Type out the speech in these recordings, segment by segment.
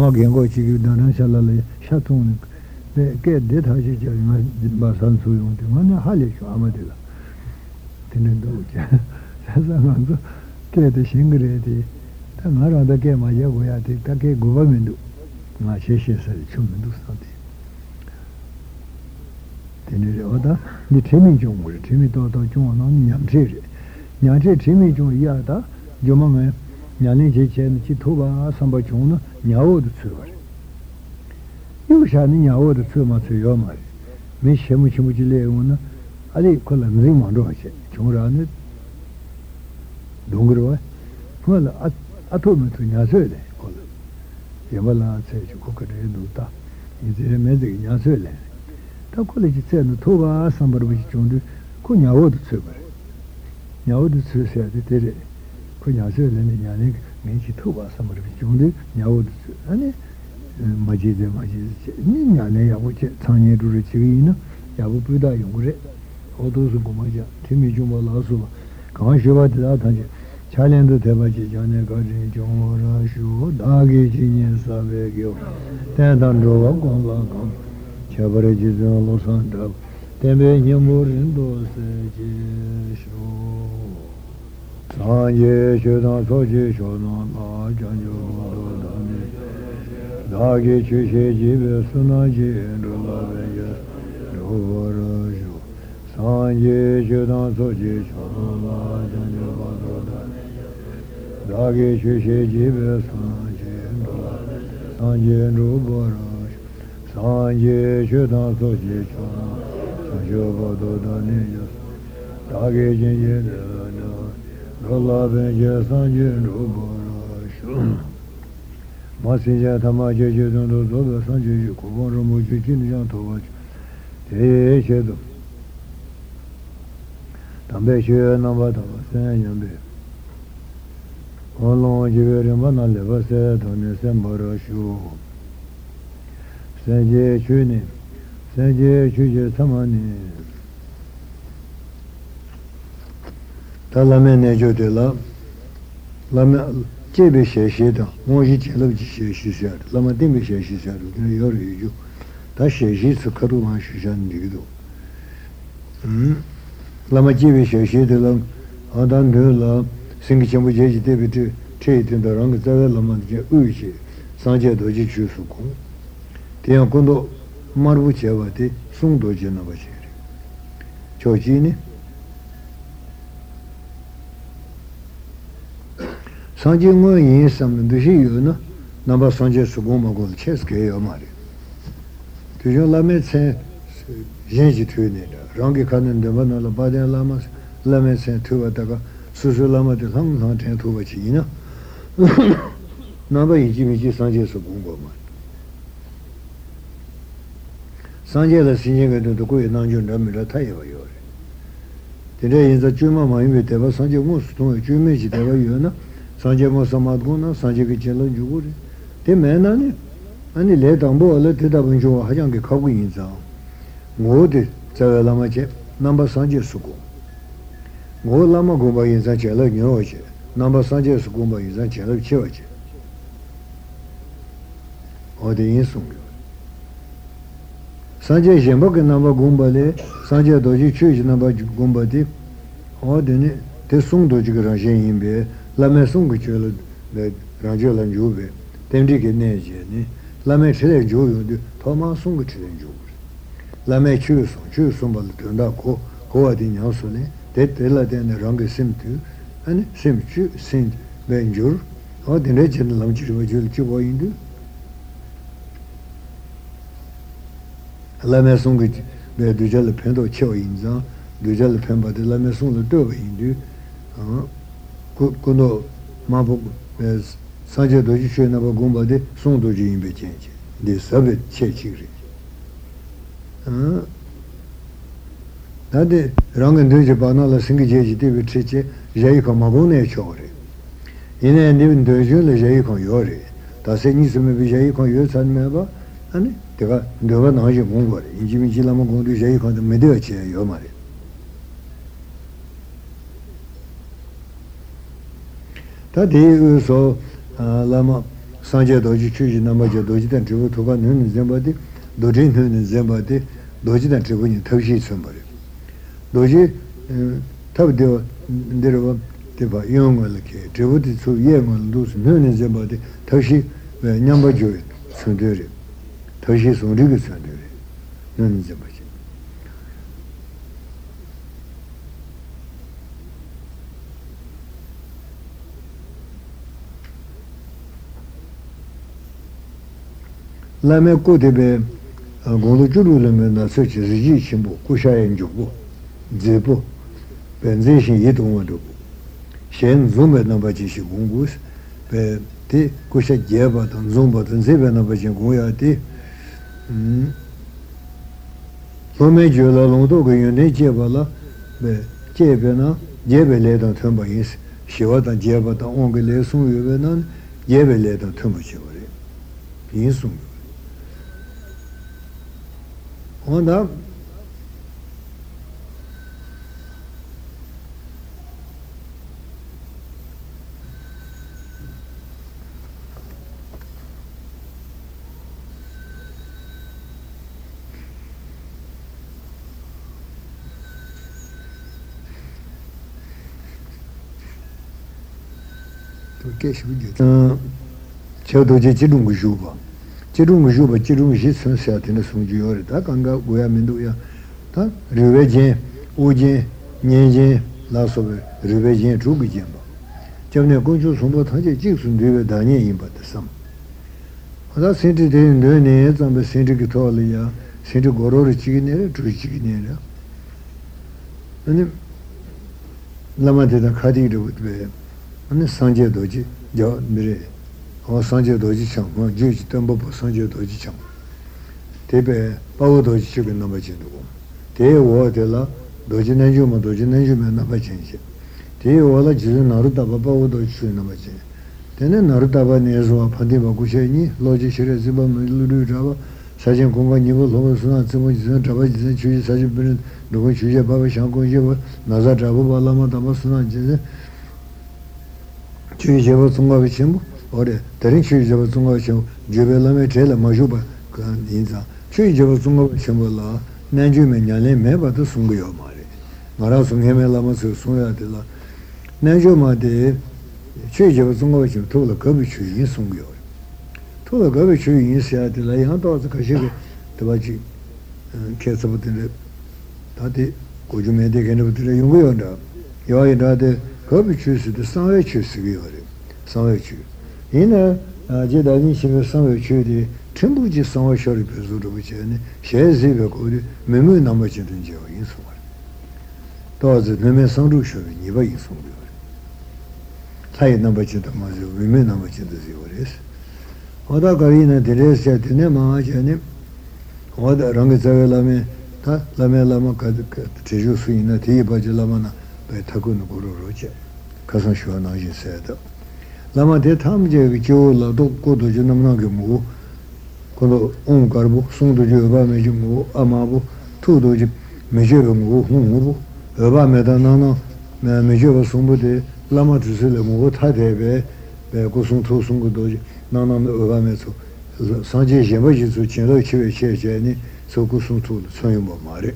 야오드 Sanje Allah benje sanje robara masinja tamaje jedondo do sanje kuboro mujin jan towaj te chedo tambe che namba do sanjambe ollo jivere manale vase tone semboro shu sanje chuje samani Talamene Jodela Lama Tibi Sheshida, Moji Sheshishar, Lama Dimi Sheshishar, Yoriju, Tasheshi Sukaruma Shishan Dido. Lama Tibi Sheshida, Adan Dula, Singichamu Jeji David, Tate in the Rangazala, Lama Uji, Sanja Doji Chusukun, Tiankundo Marvuchavati, Sundo Janavacheri. Chogini Sanjay Nguyen Sam Dushi Yuna, Namba Sanjay Sugoma Gol Cheske Amari. Tujo Lamed Saint Jenji Tunida, Rangi Kanan Devana Labadan Lamas, Lamed Saint Tuataka, Susu Lama de Hang Hantan Tuvachina, Namba Yijimichi Sanjay Sugoma. Sanjay la Sinjaga to Kuya Nanjun Damila Taiva Yore. Today in the Juma Mahimi Deva Sanjay Musto, Jumichi Deva Yuna. Sanjay Mosamadguna, Sanjay Kichelan Juguri. They men any let on board let it up in Joe Hayangi Kawi in Zao. Moody, Zavalamache, number Sanjay Suku. Go Lama Gumba in Zanchella, Niroche, number Sanjay Sukumba in Zanchella Church. Or the Insung. Sanjay Jemboka number Gumbale, Sanjay Doji Church number Gumbadi, or the Tesung Doji Granje in Bear. La mesung chelo de ranjola njube temdi ke neje ni la me chele joyo de toma sung chele njube la me chuson bal tunda ko koa din yosone de tela den range simtu ani simchu sind benjur o de neje la mchiru jul chubo indu la mesung de dujal pendo cheo inza dujal pemba de la mesung de do indu Kuno Mabu Sanjay Doji Shenaba Gumba de Sun Doji in Bechenji, the Sabbath Chechiri. That the Rangan Doji Banala Singaji David Chichi, Jaiko Magone Chori. In an even Dojula Jaiko Yori, Tasenism Jaiko Yosan Meba, and the Naja Mongori, in Jimmy Jilamagundu Jaiko the Medici Yomari. That he also Lama Sanje doji chuji namaja doji dan tribu toba nun zembadi, doji nun zembadi, doji dan tribu ni tabshi sombari. Doji tabdeva ndereva deva yongol ke, tribu di su yengol dus nun zembadi, tabshi nyamba joyi sunduri, tabshi sunduri sunduri, nun zembadi. Lame kutebe gondo chulu lame na sochi riji chimbo, kushayen jubo, zepo, benze shin yedungwa dobo. Shen zombe nabachi shi gungus, pe te kusha gyeba tan zomba tan zebe nabachi gunga te lome jo la longdo go yone jeba la, pe jebe na jebe le dan tunba yis, shiwa tan jeba tan onge le sun yuwe nan jebe le dan tunba chivare, yin sun yuwe. Onda perché si vede c'è doje ci lungo giuba Chirung Shi Sun Satina Sung Jure, Takanga, Guya Minduya, Ta, Rivejen, Ujin, Nyenjen, Lasobe, Rivejen, Trugijemba. Jamne Kunchu Sumba Taji Jiksun Rive Danye Imba the Sam. Ada Sinti Din Dune, Zamba Sinti Gitalia, Sinti Gorori Chiginera, True Chiginera. And Lamadina Kadi Rutbe, and Sanje Doji, Ja Mire. Sanjay Doji Chang, Juji Tambapo Sanjay Doji Chang. Tebe, Pao Doji Chicken Namachi. Te Wotela, Doji Nanjuma, Doji Nanjuma Namachi. Te Walla Jizan Narutaba Pao Doji Namachi. Then Narutaba Nezwa Pandima Kushani, Logi Shiraziba, Lulu Java, Sajan Konga Nibu, Lomasuna, Simon, Java, Jizan, Chuji, Sajan Brin, Dogo Chuja, Baba Shanko, Naza Java, Balama, Damasuna, Jizan, Chuji Java, Tunga Vichimbo. Ore, darin chui java tsungava shembo, jube lame chela majuba inza, chui java tsungava shembo la, nanju me nyane me bata sunguyo maare. Mara sunghe me lama su sunguya de la, nanju ma de, chui java tsungava shembo, tola gabi chui yin sunguyo. Tola gabi chui yin siya de la, yahan tawaza kashige, tabaji, kesa batile, tati, goju me de geni batile yunguyo nda, yaha yada de, gabi chui si de sanwe chui sugiyo re, sanwe chui. Ina jedani shiva sanwe chudi chimbuji sanwe shori pezuru buchene she zibe kuri memu namachin jewa insumar toze memu sanru shori niba insumar tai namachin tamazu memu namachin zivores oda garina diresya tene maajane oda rangi zavelame ta lame lama kaduka teju suina ti bajilamana be takunu gororoche kasan shona jinseda lama de tamje vicho la do kodo jinamna gemu kodo on karbo sundu jeba mejmu amabu tudo je mejemu humubu eba medanana mejebu sumbude lama tuzele mu tadebe be kusun tusungu doje nana eba meso sanje jeba jisu chinlo chiwe chejeni so kusun tudo soyumba mare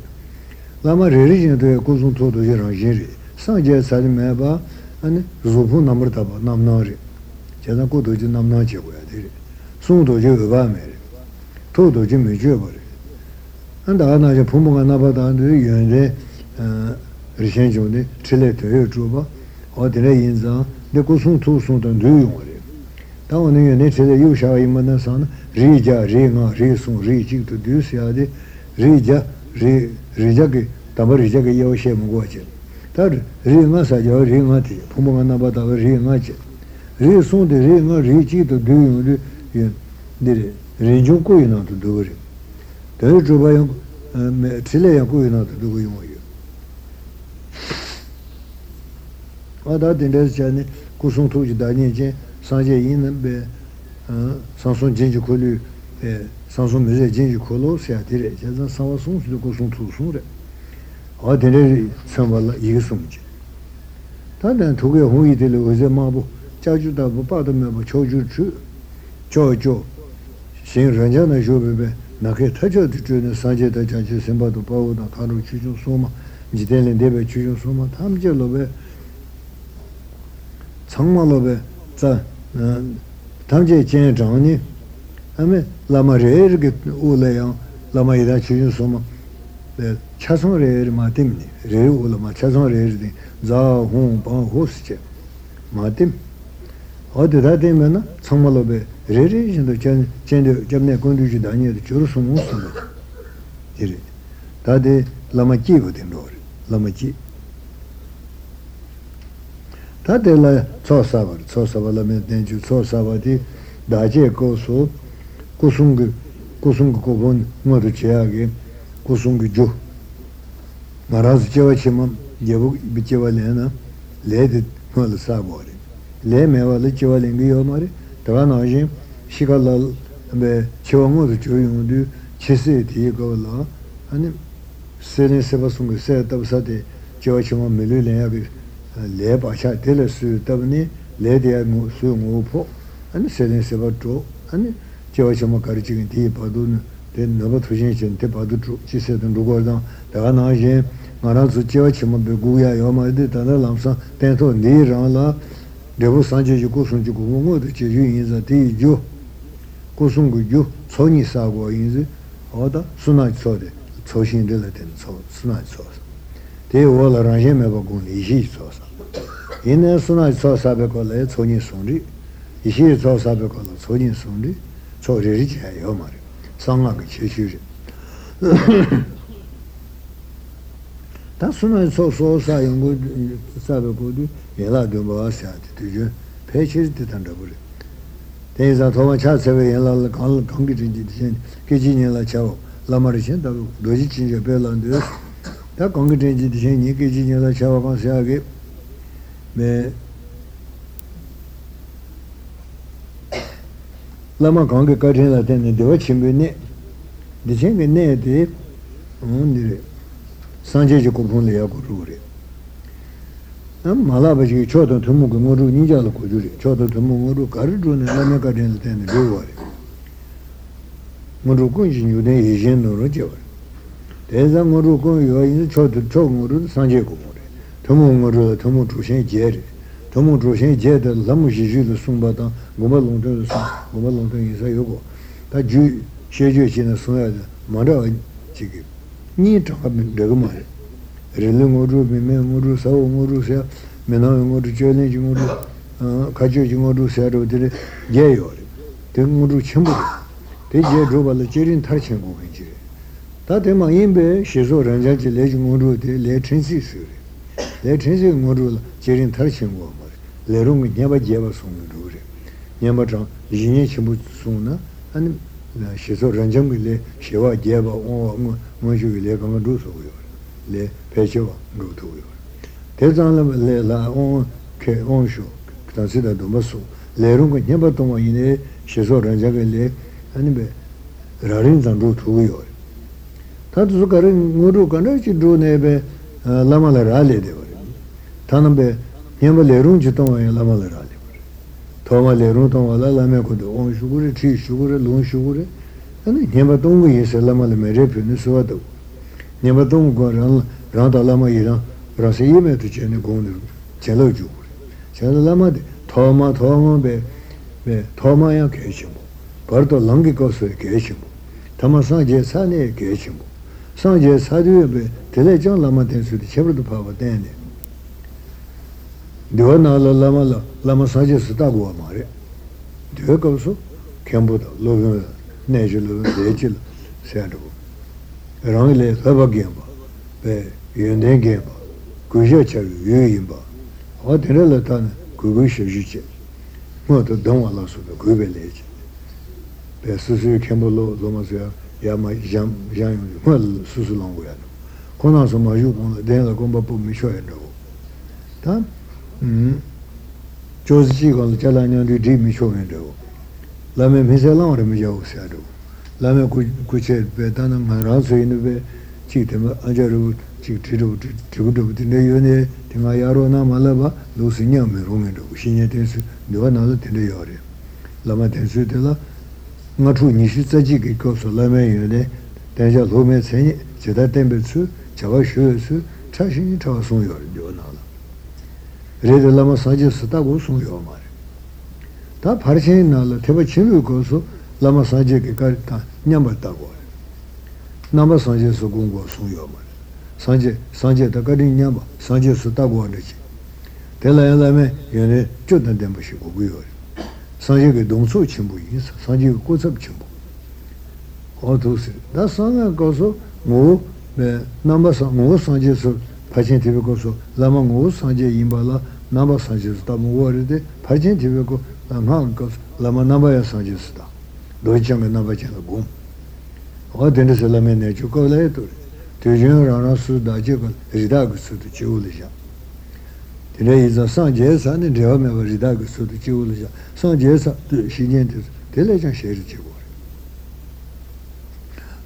lama rerijin de kusun tudo jiran jiri sanje salimeba ane zubu namr taba namnari 제가 고도지 남나지고야 되리. 송도지 외바메리. 도도지 메지어버리. 근데 하나의 부모가 나바다는 연대 리셴존데 칠레트여 줘봐. 어디래 인자. 내고 송투송던 되용거리. 다오는 연대 칠레 유샤이 만나선 리자 리가 리송 리직도 되스야데 리자 리 리자게 담버리자게 요셰 무고체. 다 리마사죠 리마티 부모가 나바다 리마체 ri sung de ri nga ri chi to du yung de ri jung ku yu na to du ri de ri juba yung chile yang ku yu na to du yung yu wada dinde si chani ku sung tu ji da nye jen san je yin be san sung jin ji ku lu san sung me je jin ji ku lu siya di re jen zan san wa sung si de ku sung tu sung re wada dinde san wala yi sung ji ta dan tu ge hong yi de le oze ma bu 자주다 뭐 받으면 뭐 조주주 Le meva le chiva lingi yomari, tavanajim, shikala be chivamudu chiviundu, chisi ti gola, and seni sebasunga set of sati, chivachima milunabi, lebacha telesu tabni, lady musumo, and seni sebatro, and chivachima karichi ti padun, then Nabatujin tepadu, she said and Rugoda, tavanajim, Marazu chivachima beguya yomadi, Tanalamsa, Tento Nirala. Devo Sanjay Kusun Jukumo, the Chiju is a tea Ju Kusungu Ju, Sony Sago is order, Sunite Sode, Soshin Dilatin, Sunite Sauce. They all arrange him about Gunji sauce. In a Sunite sauce abacola, Sony Sundi, Ishi sauce abacola, Sony Sundi, so rich Hayomari, Sangak Chishi. That's sauce I am good Sabacodu. Yella Dumbasia to you, Pages did underwood. Days are Thomas Chatsaway, Yella Congregation, Kijinella Chao, Lamarichin, Dojichin, Bell and the that congregation, Kijinella Chao, Consiagate, Lama Conga Cardinal attended the Watching Benet, the Chimney, the only Sanjay Copulia Guru. Malabaji Choto to Muguru Nijala Kujuri, Choto to Muguru Karjun and Lamakadin and Duvari. Murukun, you day is in Rojavar. There's a Murukun, you are in Choto Chomuru, Sanjay Kumuri, Tomuru, Tomutru Saint Jerry, Tomutru Saint Jed, Lamushi, the Sumbata, Gobalon to the Sun, Gobalon to Isayogo, that you Sheju in a Sunday, Mada Chiki. Need to have the woman. Relu Muru, Mime Muru, Sao Murusia, Menam Muru, Challenge Muru, Kajuji Muru, Sado, Jayori, the Muru Chimbu, the Jay Droba, the Chirin Tarchin Govinji. Tatema Imbe, Shizo Ranjaji, Lej Muru, the Letrinsi Suri, Letrinsi Muru, Chirin Tarchin Gomar, Lerum Yaba Javasun Duri, Yamatra, Jinichimutsuna, and Shizo Ranjamile, Shiva Java, or Moju Legamanduso. Le Pecho Rutu. Tezan le la on che on show, Tansida Domaso, Le Runga Yabatoma in Sheso Ranjavele, Anibe Rarinzan Rutu. Tatsukarin Muru Kanachi drew nebe Lamalerale devore. Tanabe Yamale Runjitoma and Lamalerale. Tomale Rutom Alameco, the on sugar, tree sugar, loon sugar, and Yamatongi is a Lamalemarepuniswato. Nevatum Goran, Randa Lama Iran, Rasime to Chenagon, Cheloju, Chelama, Toma, Be Tomaya Keshimo, Porto Langicos Keshimo, Tamasan Jesani Keshimo, San Jesadu, Telejon Lamatens with the Shepherd of Pavatani. Duana Lama Lama Sajas Tabua Mare. Duecoso, Cambuda, Lovin, National, Legil, Sandro. Rangle Lavagamba, Yendengamba, Kujacha, Yuimba, Hotelatan, Kubusha Jiche, Moto Domalas of the Kubelage, the Susu Campolo, Lomazia, Yama Jam, well, Susulonguan, Conaso Majupon, then the Gombapo Micho and Row. Tam Josie on the Chalanian to dream Micho and Row. Lame Misalan Mijo Sado. Lame Kuchet Betana Marazo in the way, Chitam Anjaru, Chitrito, Tributo, Tinayone, Timayarona, Malaba, Lucinia, Roman, Shinetis, Duana, Tinayori. lama tensu de la nga chu nishi tsaji ki kyoso lama yone tenja lome tsenye cheta tenpe tsu chawa shio su chashi ni chawa song yore diwa nala reda lama sanji sata go song yore mara ta parche nala teba chimbi kyoso lama sanji ki kari ta nyambar ta go namba sanji su gongo song yore mara sanji ta kari nyamba sanji sata go anachi tela lama yone chotan tenpa shi go yore sanji ke dongso chimbo yin sa, sanji ke kuzab chimbo. Kwa tosi, da sanga koso ngo namba sanji so pachin tebe koso, lama ngo sanji yinba la namba sanji so ta mungo waride, pachin tebe ko nga koso, lama namba ya sanji so ta, doi changa namba changa gom. Kwa teni se lame nechu ka laye tori, tujun rana su daje ka ridaga su tu chi uli sha. Tene iza sanjaya sa ne rewa mewa ridaga sudu chi ulu sha, sanjaya sa shinyen desu, tele chan sheri chi gore.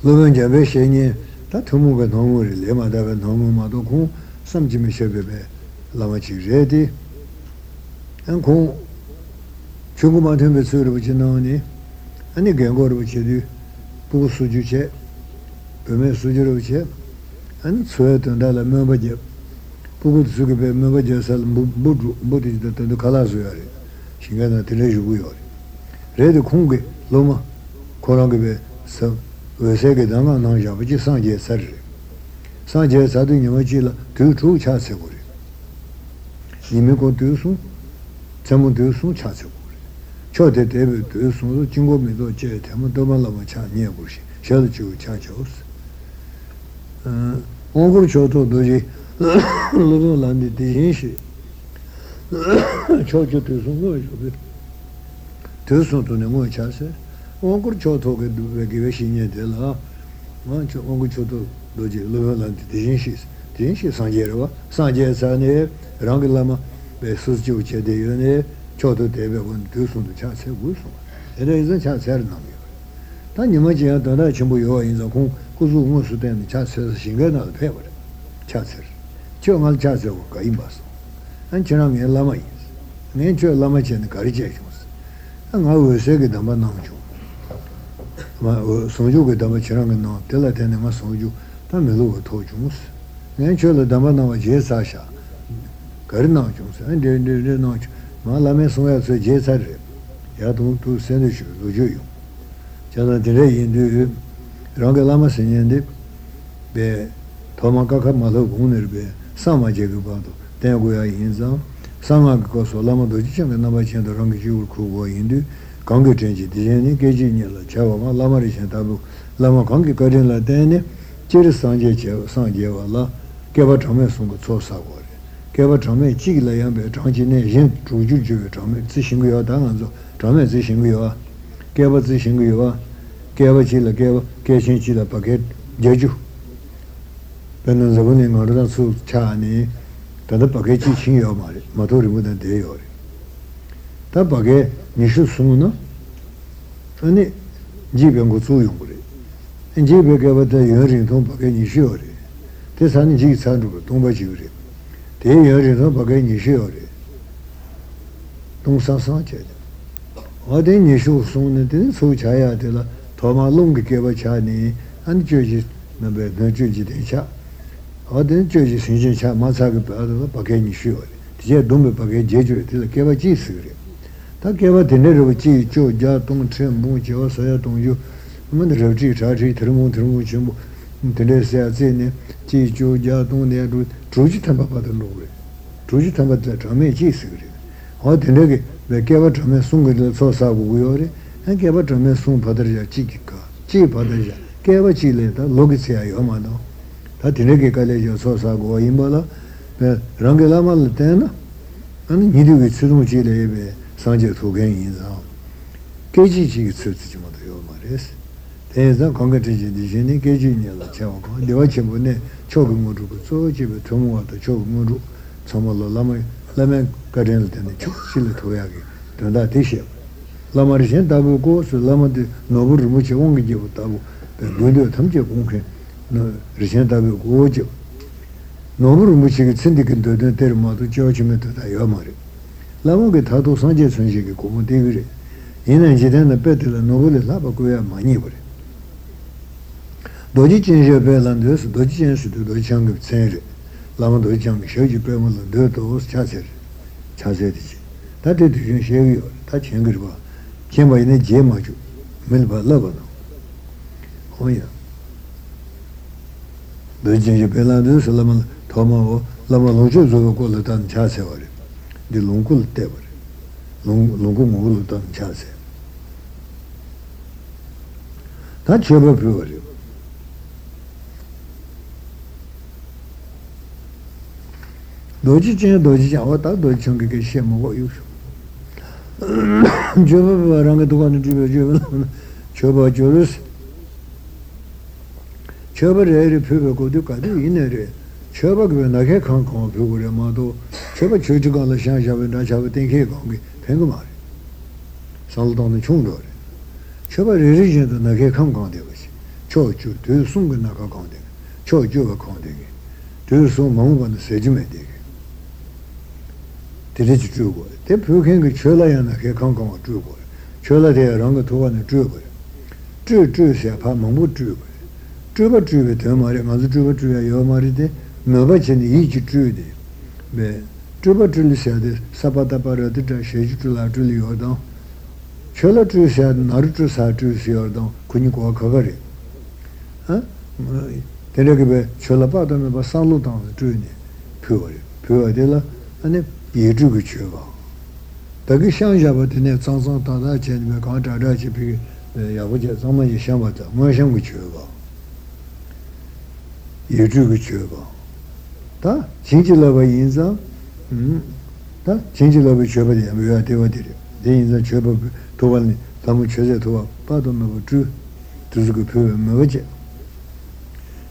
Luban jabe shenyen, ta tumu ka nomu ri, lema dabe nomu mado kung, samjime shebebe lama chi redi. An kung, chungu matunbe su rubuchi naoni, ani gengo rubuchi du, buku suju che, beme suju rubuchi, ani tsuya tundala meba jeb. Pugut suke pe meba jasal mbudhi dhatadu kalasu yari, shingana tileju gu yari. Redi khungi loma korangi pe veseke danga nangshabachi sanje sarri. Sanje sadu nyamachi la tuyu chu cha se gori. Nimi kon tuyu sun, tsamun tuyu sun cha se gori. Chote tebe tuyu sun su jingo mido che tema doban lama cha nye gori, shadu chigo cha cha usi. Ongur choto doji, lūdhū lāndi tīshīn shī chō chū tūsūn gō chō pē tūsūn tūne ngō chā sē wāngur chō tō kē dūpē kīwē shī nye tē lā wāngur chō tō dōjī lūdhū lāndi tīshīn shī sāngyē rā wā sāngyē sā nē rāngi lāma bē sūs chī uchē tē yō nē chō tō tē bē wān tūsūn tū chā sē gū sūn e rā yīzhān chā sē rā nām yō tā nima chī yā tā rā chīmbu yō yīzhā kōng kūsū ngō sū tē nē chā sē sā shīngē nā pē wā rā chā sē rā chio ngal cha se ka imbas an chana me lama is ne chio lama chen ka ri che chos an ha we se ge damba nam chu ma soju ge damba chana me no tela tene ma soju ta me lu to chumus ne chio le damba na je sa sha ka ri nam chus an de no ma la me so ya se je sa re ya tu se ne chu lu ju yo chana de re yin de rang ge lama se yen de be toma ka ka ma lo guner be sāma jēgī bāntō, tēng guyā yīnzāṁ, sāma kī kōsō lāma dōjī chāngā nāmbā chāntā rāngi jīgur kū guā yīndū, kāngi chāngī dīyāni, kēchī nyālā chāvā mā lāma rī chāntā bū, lāma kāngi kārīn lā tēni, chīrī sāngyē chāvā, sāngyē wā lā, kēpā chāngmē sōngu tsō sā guā rī, kēpā chāngmē chīgī lā yāmbē, chāngchī nē yīn chūjū chūvē chāngmē, tsī shīngu yā tā ngā dzō, chāngmē tsī shīngu yā, kēpā chī lā kēpā, kēchī chī lā pā kē jēchū tēnā zāgūni ngā rūdhā sū chāni tātā pākē chī chīng yō mārī, mātō rīmu tā dē yō rī tā pākē nīshū sūngu na anī jībhya ngū tsū yōngu rī jībhya kāpā tā yō rī tōng pākē nīshū yō rī tē sāni jīg sā rūpa tōng pā jīg rī tē yō rī tōng pākē nīshū yō rī tōng sā sā chā yā wā tē nīshū sūngu na tē sū chā yā tē lā tō mā lōng kī kāpā chāni anī chō jī nā bē nā chō jī tē chā 어든 저지 신신차 마사가 받아서 바게니 쉬어. 이제 돈을 바게 제주에 들어 개바지 쓰래. 다 개바 되네로 지 조자 동천 무저 서야 동유. 문들어 지 자지 들문 들문 전부 들으세요. 제네 지 조자 동네 조지 담바 받는 거래. 조지 담바 담에 지 쓰래. 어든에게 개바 담에 숨거든 서사고요. 한 개바 담에 숨 받으려 지기가. 지 받으려. 개바 지래다 로그세요 아마도. 다 되게 갈래요 소사고 임발라 랑겔라만 때나 아니 니들이 쓰는 지래에 상제 소견 인상 계지지 쓰지 못해요 말이스 대해서 관계되지 되시니 계지냐라 제가 내와치 분에 조금 모르고 소집에 도모와도 조금 모르고 정말로 라마 가든 때는 실을 도야게 된다 되셔 라마르신 다보고 라마데 노부르 무치 온게 붙다고 근데 탐제 공개 rishintabi goji nomuru mushiki tsindikin dodon teri matu jyochime toda yomari lama ki tato sanje sanjiki kumu tingiri 다 제법 불거려. 도지진 왔다 도지진 그게 셴먹어 요소. 제법 바랑가 도가는 집에 제법 저러스. 제법을 해를 펴고 두까지 이내래. 제법 그 나게 칸칸 불거려 마도 제법 저지가는 샹샤베 나샤베 땡게 거기 뱅거 말이. 살도는 충돌. 저번 레지도 나게 감강되고 있어. 저주 들숨근 나가 강되고. 저주가 강되게. 들숨 먹는 세지면 되게. 들지 주고. 대표행 그 절아야 나게 강강을 주고. 절아대야랑 그 도안을 주고. 주주세 밥 먹고 주고. 주버 주에 더 말에 가서 주버 주에 여 말이데. 너버진이 이지 주데. 네. 주버 줄세데 사바다 바르데 다시 줄라 줄이어다. चलो चूसे नारुचू साचूसी और तो कुनी को खगरे हां तेरे के बे चलो पादो में बस सालू तो चूने प्योरे प्योरे देला अने ये जो कुछ हुआ ताकि शांजा बते ने सांसों तादा चेन में कांटा राजी भी या कुछ सामान ये शाम बता मुझे कुछ हुआ ये जो कुछ हुआ ता चिंचिला बे इंसा ता चिंचिला बे चोबे दे मेरा देवा दे 인자 저거 도발니 담무 최제 도와 빠도는 거주 두즈고 표현을 하지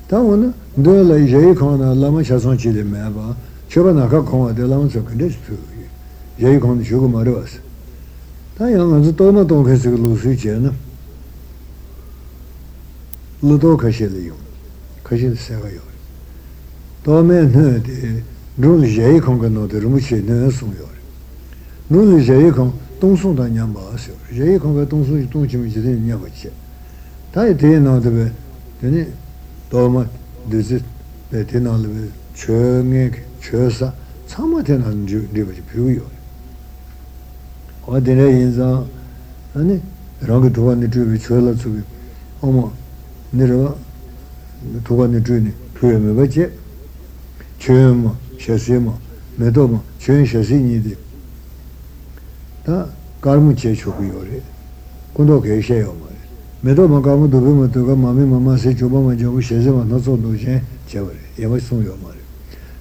다음은 늘에 이제 코나 라마 샤선 지리면 봐 저거 나가 공화대 라마 저근데 저기 건 저거 말해 봤어 다 양아서 또는 또 계속 루스 있잖아 루도 가실이요 가실 세가요 도면에 룰 제이 건건도 루무시 넣었어요 룰 제이 건 동수도 냠바스. 제일 건가 동수도 동치면 이제 냠바치. 다에 대나도베. 되니 도마 되지. 베테나르베 최에 최사 참아되는 줄 리버지 비우요. 어디에 인자 아니 랑도 도안이 주비 최라 주비. 어머 내려 도안이 주니 표현해 봐지. 최모 셔시모 메도모 최셔시니디 karmu che chukuyore, kundo ke she yomare. Medo makamu dubi matuka mami mama se chuba majabu sheze mataso dojen chevare, yama sun yomare.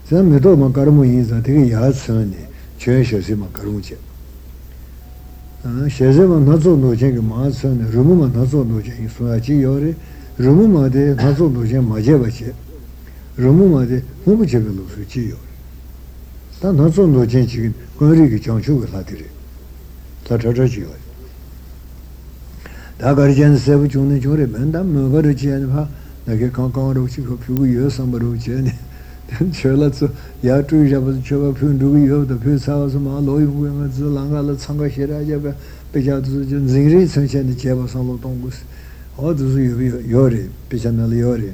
Sena medo makarmu yinza tiki yaad sanani, chen sheze makarmu che. Sheze mataso dojen ki maad sanani, rumu mataso dojen sunachi yore, rumu made mataso dojen majeba che, rumu made mumu chebe lusu chi yore. Ta mataso dojen chikin kunri ki chanchu ka latire. 다저저지요. 다가르젠 세부촌에 저래 맨다 먹어르지야 봐. 내가 강강으로 치고 피우여 삼바로 제네. 된 절라서 야투이자부터 저거 푼두고 여도 푼사서 마 로이부가 저랑가를 참가해라야 봐. 배자도 좀 징리 선생한테 제바상로 동구스. 어디서 요리 비찬날 요리.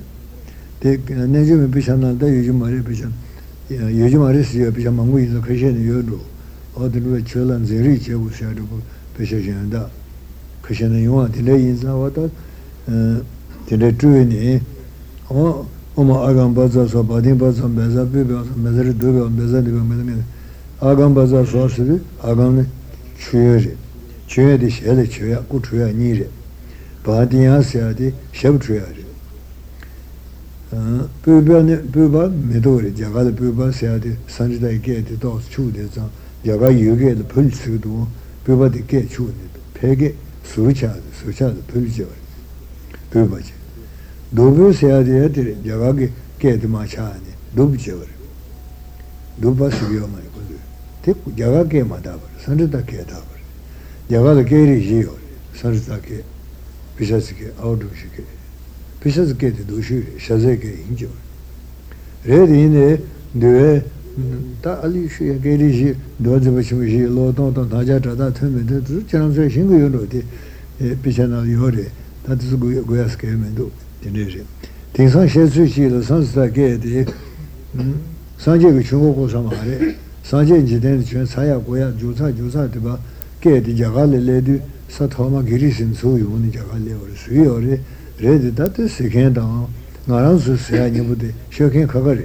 대 내주면 비찬날다 요즘 말에 비찬. 요즘 말에 쓰여 비찬 망고 이제 그시는 요로. 어들로 철한 제리 제우셔도 배셔진다. 그시는 용아 딜레 인사와다. 딜레 주니 어마 아간바자서 바딘바서 메자베바서 메자르 두베 메자르 메자르 아간바자서 서시 아간네 추여리 추여디 셰레 추야 고추야 니레 바디야스야디 셰브추야리 부변에 부변 메도리 자갈 부변스야디 산지다에 게디 도스 추데자 야가 유괴의 펄스도 뼈바디 깨주는 폐게 수차도 펄지어 뼈바지 노부세야 돼야들 야가게 깨드마차니 노부지어 노바스비어 말고도 대꾸 야가게 마다버 선르다 깨다버 야가를 깨리지요 선르다게 비자스게 아우르시게 비자스게도 도시 샤제게 인죠 레디네 뇌 ता अली शे केरी जी दोज बचम जी लोटों तो ताजा दादा थे में तो चनम से सिंह यो नोते पिछना योरे ता तो गोयास के में दो तेनेजे तीसरा शेष जी लो संस्था के दे सांजे के चुगो को समारे सांजे जिदे चन साया गोया जोसा जोसा ते बा के दे जगह ले ले दे सथोमा गिरी सिंह सो यो ने जगह ले और सुई और रे दे ता ते सेकेंड नाराज से आ ने बदे शोकिन खबर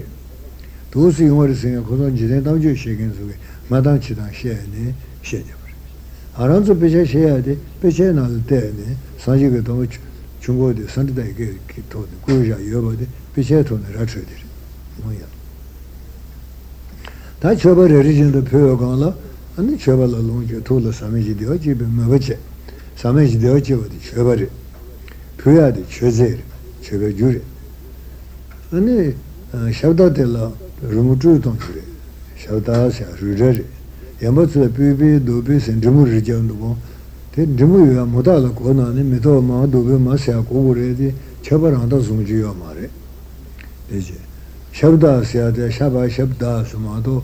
도시 용어에서 그런 지대 담주 시행인 속에 마당치다 시행이 시행이요. 아람도 배제 해야 돼. 배제 나올 때에 사지가 더 중고에 산다에 그 고자 여버데 배제 돈을 갖춰야 돼. 뭐야. 다 저버를 리진도 표현하거나 아니 저버를 놓고 돌아 삼지 되어 집에 먹지. 삼지 되어 집어디 저버를 표현해야 돼. 저제 저버 줄이. 아니 샤우다텔라 Rumutu Tonture, Shautasha, Rujari, Yamatsu Pibi, Dubi, and Rimu Rijan Dubon, Rimu Mutala Konani, Mitoma, Dubi, Masia Koguredi, Chabaranta Sungio Mare. Shabdasia, the Shaba Shabdas Mato,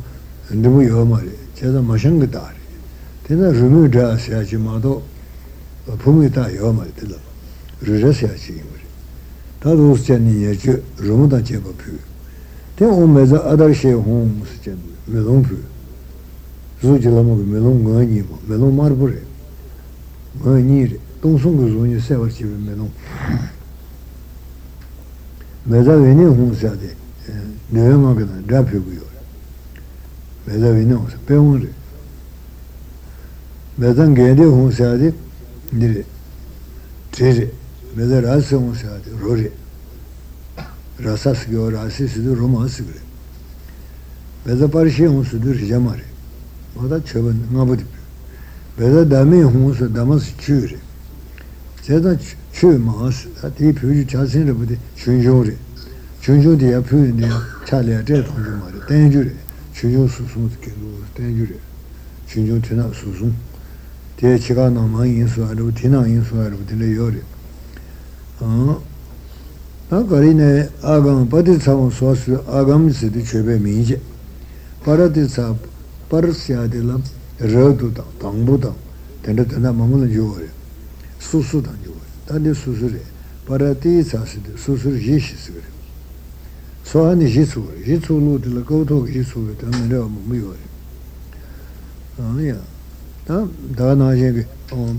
and Rimu Yomare, Chesa Mashangatari. Then a Rimu Dasia Chimato, Pumita Yomatilla, Rujasia Chimari. That was Chani Rumuta Chepapu. Then we have other share homes, Melonpu, Zujalam, Melon Ganimo, Melon Marbury, Ganir, Tonsungus when you say what you melon. Mezavino homes are the Neomagan, Drapuio, Mezavino, Peonri, Mezangade homes are the Treasure, Mezarasa homes are the Rory. Rasasgyo rasisidhu romasigre. Beda parishya hunsidhu rijamare. Mada choban ngabudipyo. Beda dami hunsa damas chuyre. Seda chuy maas, ati pyuji chasinre budi chunjore. Chunjo diya pyuji diya chaliya tre thonjumare. Tenjure. Chunjo susum kendu tenjure. Chunjo tina susum. Diya chika nama yinsu aru, tina yinsu aru dile yore. Karine Agam Paditsam Sos Agam Sidi Chebe Minje Paraditsap Parsiadilam Raduta Tangbuta Tendatana Mamula Jore Susudan Jore Tadi Susure Paratisa Sidi Susur Jishisure Sohani Jisur Jitsulu de la Kotok Jisur Tamil Muyore Dana Jeng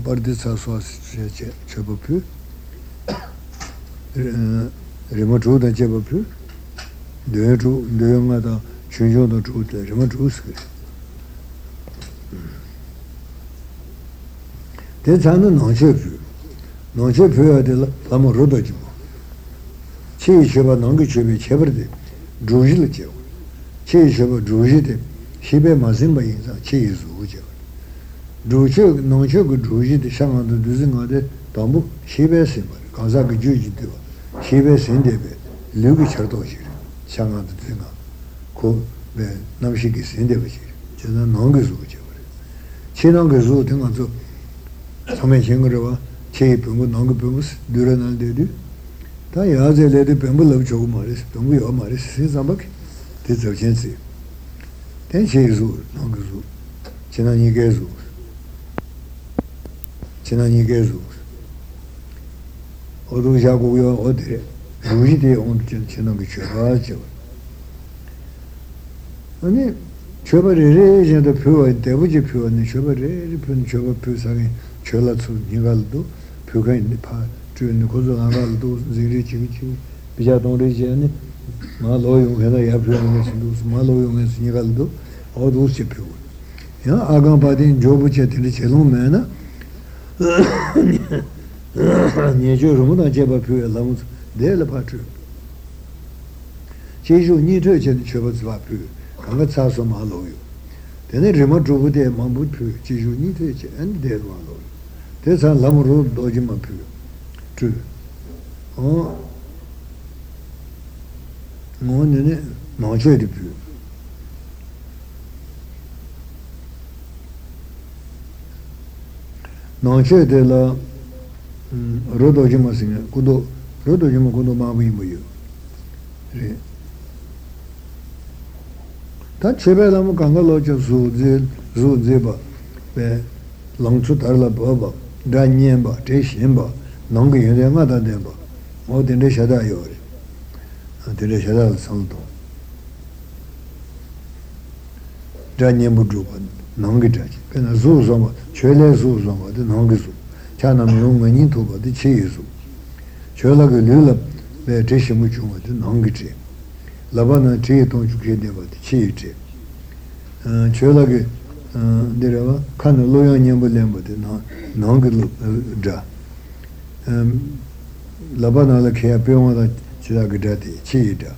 Parditsa Sos Chebapu Remote and Jebapu, the young mother, Chunjo, the truth, the remote whisky. That's under non-chepu. Non-chepu are the Lama Rodajimo. Chi Sheba Nongichevi Cheverde, Drujilicho. Chi Sheba Drujite, Shibe Mazimba is a cheese. Druchuk, non-chepu Drujit, Shang on the Duzing on the Tambu, Shibe Simba, Kazaki Jujitua. Shibe Sindebe, Lugi Chardoji, Shangan Dinga, Co Namshiki Sindevichi, Jana Nongazu, Chinangazu Tinganzu, Same Chingrava, Chi Pungu Nongapungus, Duranal Dedu, Tayaze Lady Pembul of Jomaris, Pungu Omaris, Sinzabak, Tizajensi. Then she is Nongazu, Chinanigazu, Chinanigazu. Although Jago, you are ordered, we did on Chinovichu. Only Chubber is the pure and Devuji pure and the Chubber, Chubber Pusani, Cholatsu, Nivaldo, Puga in the park, during the Kuzanavaldo, Zirichi, Pijadon Region, Maloyum, Helayapu, Maloyum, and Nivaldo, all those pure. Agambadi and Jobuchet in the Chelum manner. Niejo Rumuna Jebapu alone, De La Patru. Jesu Nito Chenchevas Vapu, Kangatsaso Maloyu. Then a remote Rubu de Mambutu, Jesu Nito and De Malo. There's a Lamuru Dojimapu. True. Oh, no, Jedipu. No, Jedela. Rodojima Singer, Kudo, Rodojima Kudo Mavimu. 다 제배라면 강가로죠 주제바 배 롱주 달라 봐봐 다니엔바 대신바 농게 연애마다 된바 모든 데 샤다요 안데 샤다 상도 다니엔부 주고 농게 자지 그나 주좀아 최래 주좀아 농게 주 자남 용만이 도바디 치이수 최라게 늘라 배 대신부 주고 농게 지 라바나 제동 주게 되버디 치이지 최라게 dereva kan loyo nyembo lembo de non gudra labana la khya peoma da chida gudati chida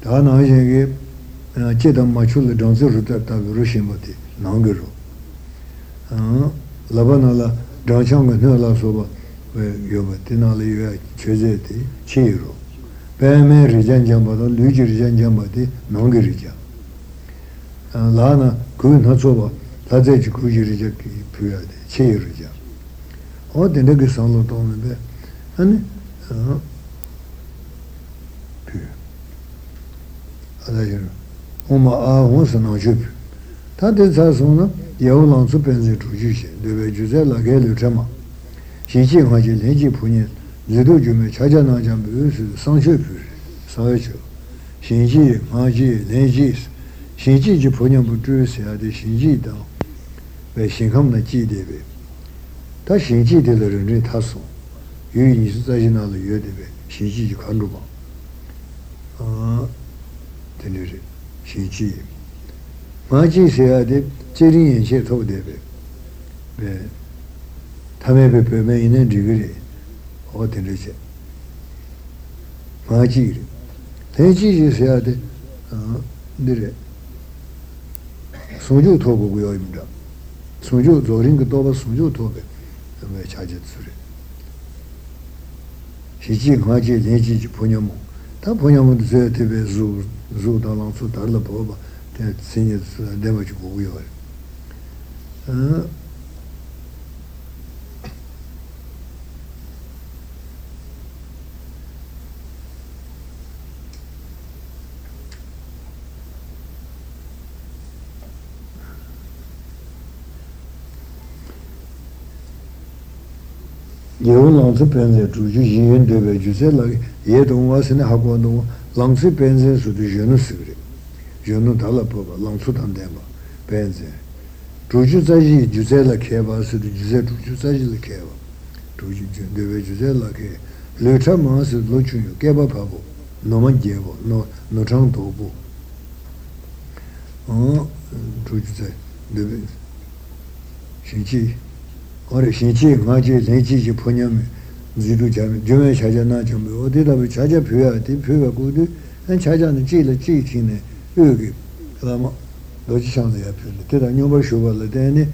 da na je ge chida machul donzo ruta ta rushimbo de non guru labana la donchang ne la soba yoba tinala yoya cheze de chiro peme rijan jamba da luji rijan jamba de non gurija 라나 그는 저거 다제지 구지르지 표야 돼. 제르자. 어디 내게 산로 도는데 아니 표. 아다요. 엄마 아 원선은 줍. 다들 자손은 여울랑스 변제 주지시. 되게 주제라게 르자마. 시진 화제 내지 분이 제도 주면 찾아나자 무슨 상셔 표. 상셔. 신지 화제 내지 신지지 본연부 주셔야 돼 신지다. 왜 신감나 지대베. 다 신지들은 타소. 유인이 수사진하러 여대베. 신지지 관로봐. 아. 되네. 신지. 마지셔야 돼. 제린 인체 토대베. 네. 담에베 뱀에 있는 리그리. 어디든지. 마지리. 대지셔야 돼. 아. 네. 소주 토고 요입니다. 소주 조링 도바 소주 토베. 왜 자제 소리. 시지 과제 내지 본염. 다 본염은 제대로 주다랑서 달라 보바. 대 신이 되면 주고 요. 아. 여울랑스 변제 주주 이윤 되베 주세라 예동와스네 하고노 랑스 변제 수두주는 쓰그리 주는 달라포바 랑수탄 되마 변제 주주자지 주세라 케바스 주세 주주자지 케바 주주주 되베 주세라 케 르차마스 로추요 케바파보 노만제보 노 노창도보 어 주주자 되베 신지 어리 신지 맞지 내지지 본념 지도자면 주면 찾아나 좀 어디다 왜 찾아 표야 돼 표가 고도 한 찾아는 지를 지키네 여기 그다음 로지상에 옆에 때다 녀버 쇼발에 되네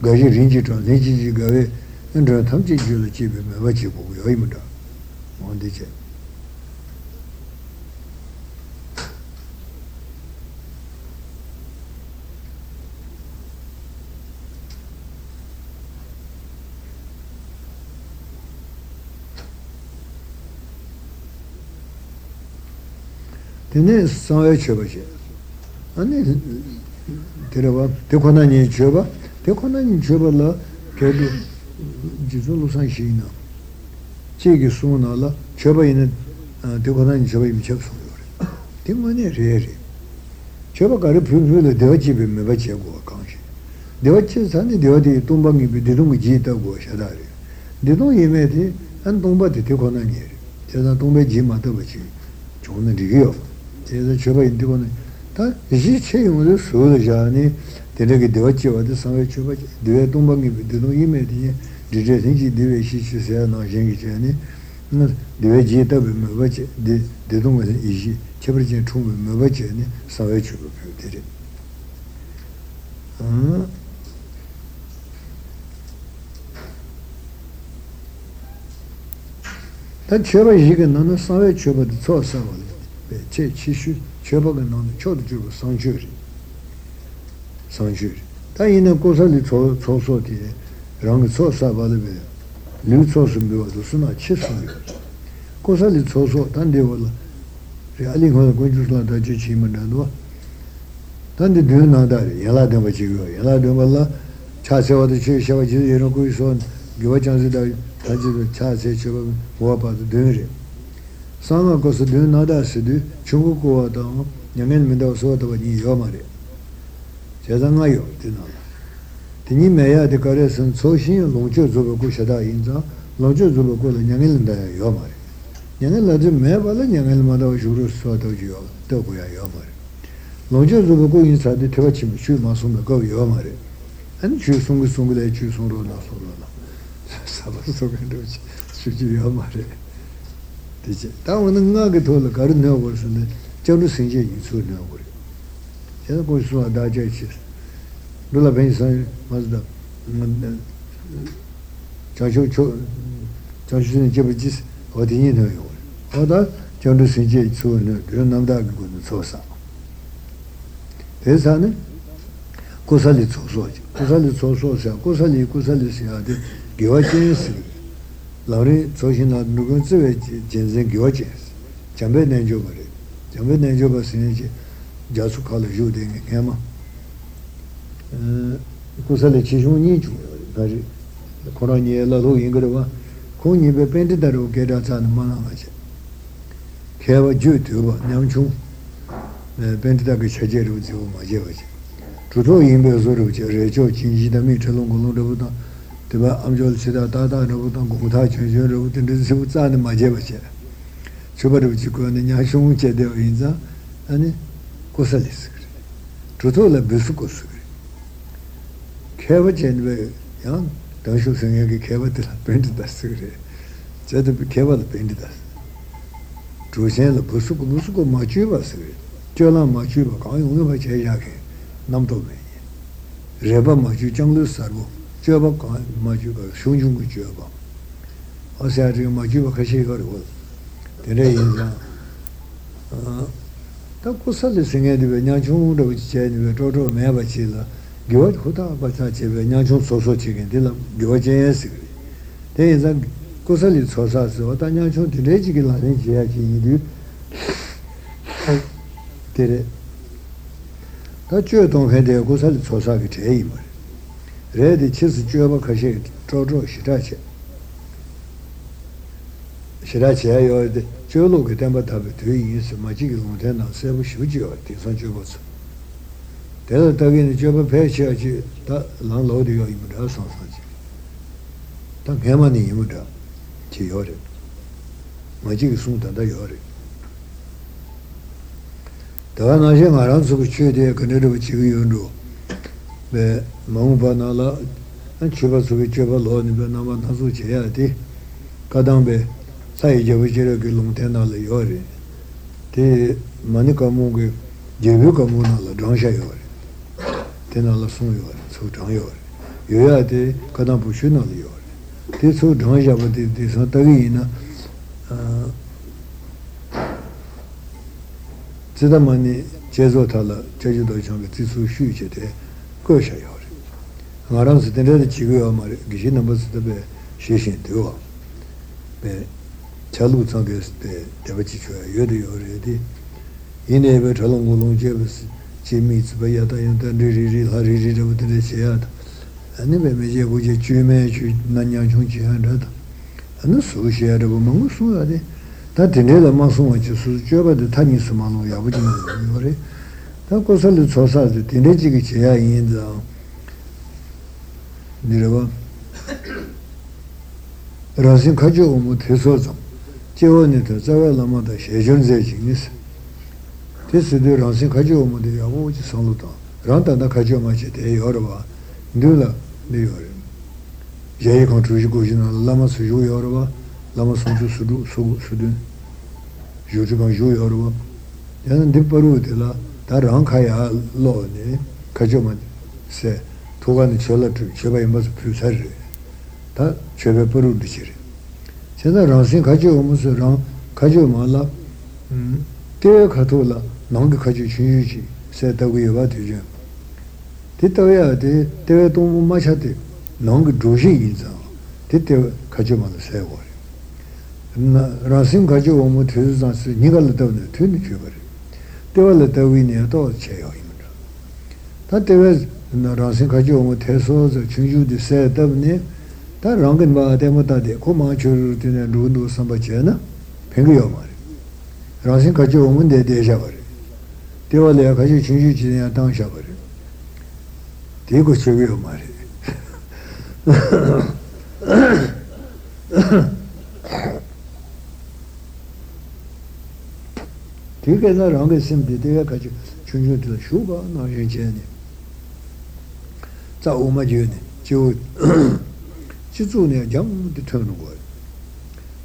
가지 린지 좀 내지지 가에 근데 탐지 줄을 집으면 맞지 보고요 이문다 뭔데지 네 사회 처벌이 아니 데려와 대권한이 처벌 대권한이 처벌로 결국 지존로 상시나 제게 소나라 처벌이는 대권한이 처벌이 미쳤어요. 때문에 레레 처벌가를 불불로 되어지면 매버지고 강시 되어지 산이 되어디 동방이 되는 게 있다고 하다래 되는 예매디 안 동바디 대권한이 제가 동배 지마다 버지 좋은 리요 제가 저거 인도는 다 지체용으로 소유자니 되게 되었지와도 상에 주고 되게 동방이 되는 이메디 리제생지 되게 시시세야 나쟁이잖니 되게 지다 보면 뭐지 되는 거지 이지 제버진 총은 뭐지니 상에 주고 되리 단 처벌이가 나는 사회 처벌도 좋아서 제 치수 처벌은 나는 저도 주고 상주리 단 이는 고살이 조소디 랑 조사 발베 류조스 묘도 수나 치수 고살이 조소 단데월 레알링 거는 군주스나 다지 치면 나도 Tanti di noi non dare, yala dava chase vado ci si vado io non coi son, giova chance da chase ci vado uopa dure. Sanno cosa di noi non dare se di cibo coata, nemmeno mi davo sotto vado io mare. C'è da noi di noi. Ti ni meia di care sono soci, non c'è zubo cosa da inza, non c'è zubo cosa nemmeno da io mare. Nemmeno da me vale nemmeno ma davo giuro sotto io, te coi io mare. Longe zubo coi inza di te faccio mi ci ma sono go io mare. And choose some good song, they choose on Rona Solana. Sabasok, Suji Amare. That one and nugget all the garden novels and the General Sinjay in Sud Nobody. Janago Sua Dajaches. Lula Benson was the Chancellor Jabajis or the Indian. Or that General Sinjay soon, Renamdag and Sosa. There's Honey. Cosali Sosoci, Cosali Sosocia, Cosali Siade, Giocens, Lauri, Socina Nugonze, Jensen Giocens, Chambed Nanjoba Sinage, Jasu College Uding, Emma Cosali Cisunicu, Coroniella Ingrava, Cogni Bependi da Rogeda San Manavace. Chiava Jutuba, Namchu, Pentaghi Sajeru, Majevace. Tutto in Bezuru, Reggio, Cingita, Mitra, Longo, Robuta, Tiba, Amjol, Sita, Tata, Robutan, Gumuta, Cingita, Robutan, Sibuzan, Majevace, Subarucico, Nashumuce, Deo Inza, e Cosalis. Tutto la Besucos. Cavace, young, Tashu Senghi, Cavate, painted us. Just Cavate painted us. Trusen, Busuco, Busuco, Machiva, Jola, Machiva, Kayuva, Chayaki. Namtobe Reba Maju Jungle Sargo, Juba Majuba, Shunjung Juba. Osia Majuba Kashigor was the Rayinza. Takusali singed with Najun, which changed with Toto Mavachilla, Giot Huta, Batachi, Najun Soso Chicken, Dilla, Giorgian. There is a Kusali Sosas, what I know to Legical and Giachi do. Taccio don hede gusali sosa che c'è imore. Re di cis giova cache trojo shirace. Shirace ayo de giolo che temba tabe tui is magico montana se bushujio ti son giovos. Tela tagine giova pescia ci da lan lo dio imura son sanci. Tan gemani imura ci yore. Magico sunta da yore. Danaje Maranzo Chede, Canero Chiundo, Mambanala, and Chivasovicheva Loni Benamanazuciati, Kadambe, Saija Vigera Gilumtena Leori, Te Manica Mungi, Jevuka Munala, Donjayori, Tenala Suniori, Sutanori, Yuyate, Kadampushina Liori, Te Su Donjava di Santarina. Sidamani Jesotala, Jesudo Changa, Tisu Shuchete, Kosha Yori. Maran Sitinere Chigua Mari, Gishina Bastabe, Shishin Tua. Chalu Sangas, the Devachichua, Yodi already. In ever Chalongolong Jebus, she meets Bayata and Riri Hariri of the Seat. And never Major Chime, Nanya Chunchi Handata. And the Sushi Arab Mangusuade. Tatinella Masuachi Sujoba, the Tani Sumano Yabuji, Tacosal Society, Tinejia in the river Rasin Kajo Mutisozum, Gionita, Zavella Mata, Shajon Zeginis. This is the Rasin Kajo Mudiavuji Saluta, Ranta da Kajo Machete, Yorba, Dula, Diori. Jay Contribution, Lama Suju Yorba. Lama sono sudu sudu jujuban juyorwa yan diparu de la darankaya lo ne kajoman se togan chola tu cheba imas pusar ta cheba paru dicir seda ransin kajomus ran kajomala te khatola nang kaju chiji se tawi wa dije titawya de te to ma chate nang doji iza tite kajomala se Rasim Kajo Mutus, Nigal Tony, Tunic, Devalata Winnie at all, Chayo. Tigana rangi simdi dega kachi chunju dila shuba na yinjeni. Za uma juni, jiu jizu ne jam de turnu go.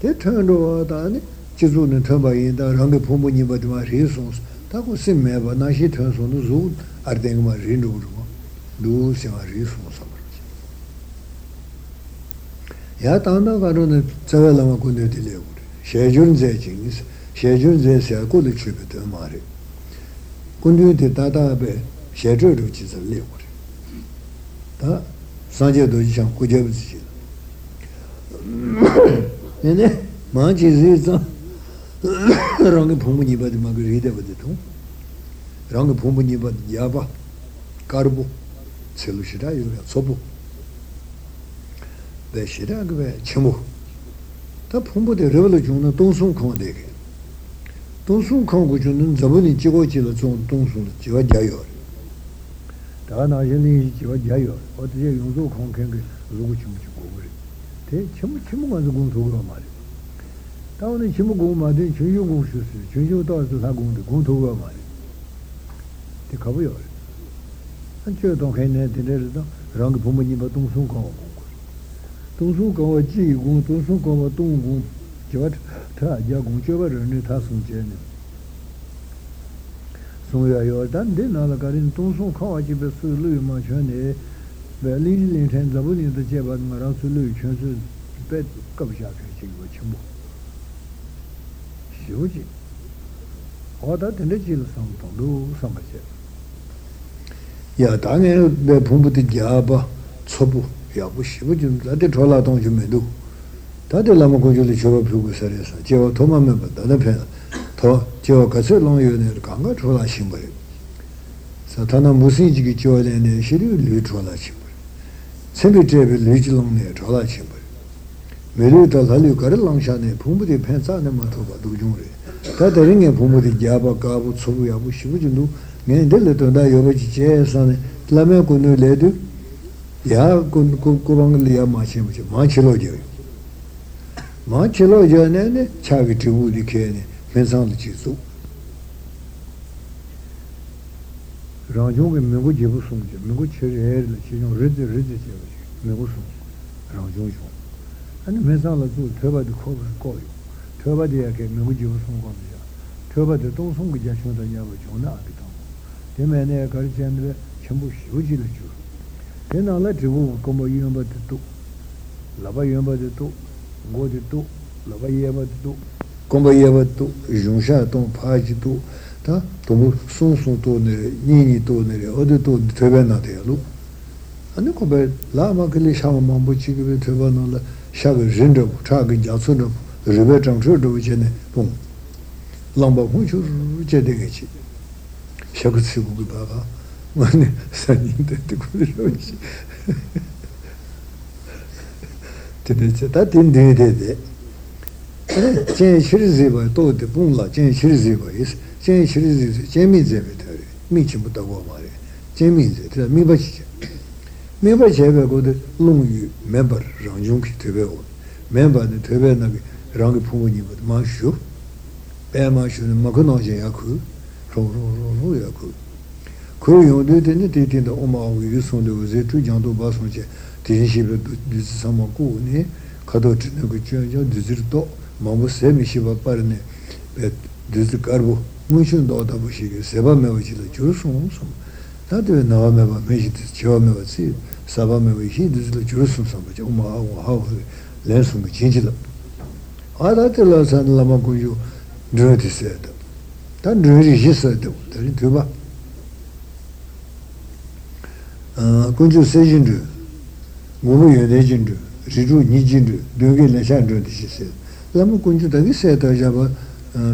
De turnu da ne jizu ne tamba yin da rangi pumbu ni ba dwa reasons. Ta ko sim me ba na shi turn so nu zu ardeng ma rin ru ru. Du se ma reasons sa. Ya ta na ga ro ne tsawela ma kun de dile go. Shejun ze jingis शेजुर जैसे आकुल चुपते हमारे कुंडियों ते ताता बे शेजुर रुचि से ले उठे ता सांझे दो जिसम कुछ भी चीज़ ये ने मां चीज़ें तो रंगे भूमि बद मगर रीड़े बदे तो रंगे भूमि बद याबा कार्बो सेलुशिरा युवा सबो बे शिरा के चमो ता भूमि दे रेवल्यूशन ना दोनों को देखे 동순 공부주는 저분이 찍어지는 동순 지와 자요. 다나연이 지와 자요. 어떻게 용도 공격에 누구 침치고 그래. 대 침무 가지고 공도가 말이야. 다운이 침무 공마대 주요 공수수 주요도서 사공도 공도가 말이야. 대 가보요. 한쪽 동해네 들려도 그런 거 보면이 뭐 동순 공부. 동순 공부 지고 동순 공부 동공 지와 다 야공처벌은 다 숨지네. 송야요 단데 나라가린 동송 가와지베 술루이마 전에 벨린린 텐자분이도 제반 말아 술루이 전수 배 겁샤게 지고 전부. 시오지. 어다 들리질 상도로 삼아제. 야 당에 내 본부도 야바 초부 야부 시부진 나한테 돌아 동주면도 다들 남은 고졸이 저거 부르고 살아서 제가 도마면 받다 배 더 제가 가서 농유네를 강가 돌아신 거예요. 사탄은 무슨 지기 저래네 시리를 돌아신 거예요. 세비제를 리질롱네 돌아신 거예요. 메리다 달리 가르랑샤네 부모들이 펜사네 마토 봐도 중요해. 다들은 게 부모들이 야바 가부 소부야부 시부진도 내들도 나 여기 제산에 라면 군을 내도 야 군군 고방을이야 마셔 보죠. 마치로죠. 마치로 전에는 자기 주부리 걔네 맨상도 지수 라종이 명고 제부 숨지 명고 처리해를 지금 레드 제부 명고 숨 라종이 아니 맨상도 그 더바도 거기 거요 더바디에게 명고 제부 숨 겁니다 더바도 동성 그냥 전다냐고 전화하기도 되면에 가르치는데 전부 휴지를 줘 내나라 주부 공부 이런부터 또 라바 이런부터 또 고디도 라바이야바도 곰바이야바도 중샤동 파지도 다 도무 순순도네 니니도네 어디도 되변나대로 아니 고베 라마글리 샤마만부치기베 되변나라 샤베 젠더 차기 야츠노 르베 장츠도 이제네 봉 람바 혼주 제대게치 샤그치고 그바가 뭐니 산인데 그러지 다 딘데데 제 시리즈가 또 본라 제 시리즈가 있어 제 시리즈 재미제베다 미치부터고 말해 재미제 다 미바치 미바제가 고데 롱유 멤버 랑중키 되고 멤버는 되면은 랑이 부모님도 마슈 배마슈는 먹어놓지 않고 로로로로 약고 그 요도되는 데이터는 엄마하고 유선도 이제 주장도 봐서지 대신시로 비슷하고네 가도트는 그 주요 디지털도 마무세 미시바 빠르네 디지털 가르고 무슨도 다 보시게 세바메 오지도 줄숨 다들 나와메바 메시드 처음에지 사바메 오지 디지털 줄숨 삼바죠 엄마하고 하고 렌숨 진지다 아다들라 산라마고요 드르티세다 단 드르지세도 되는 두바 군주 세진드 Guru Yodejindu, Ridu Nijindu, Dugi Leshandu, Lama Kunju Dagi Seta Java,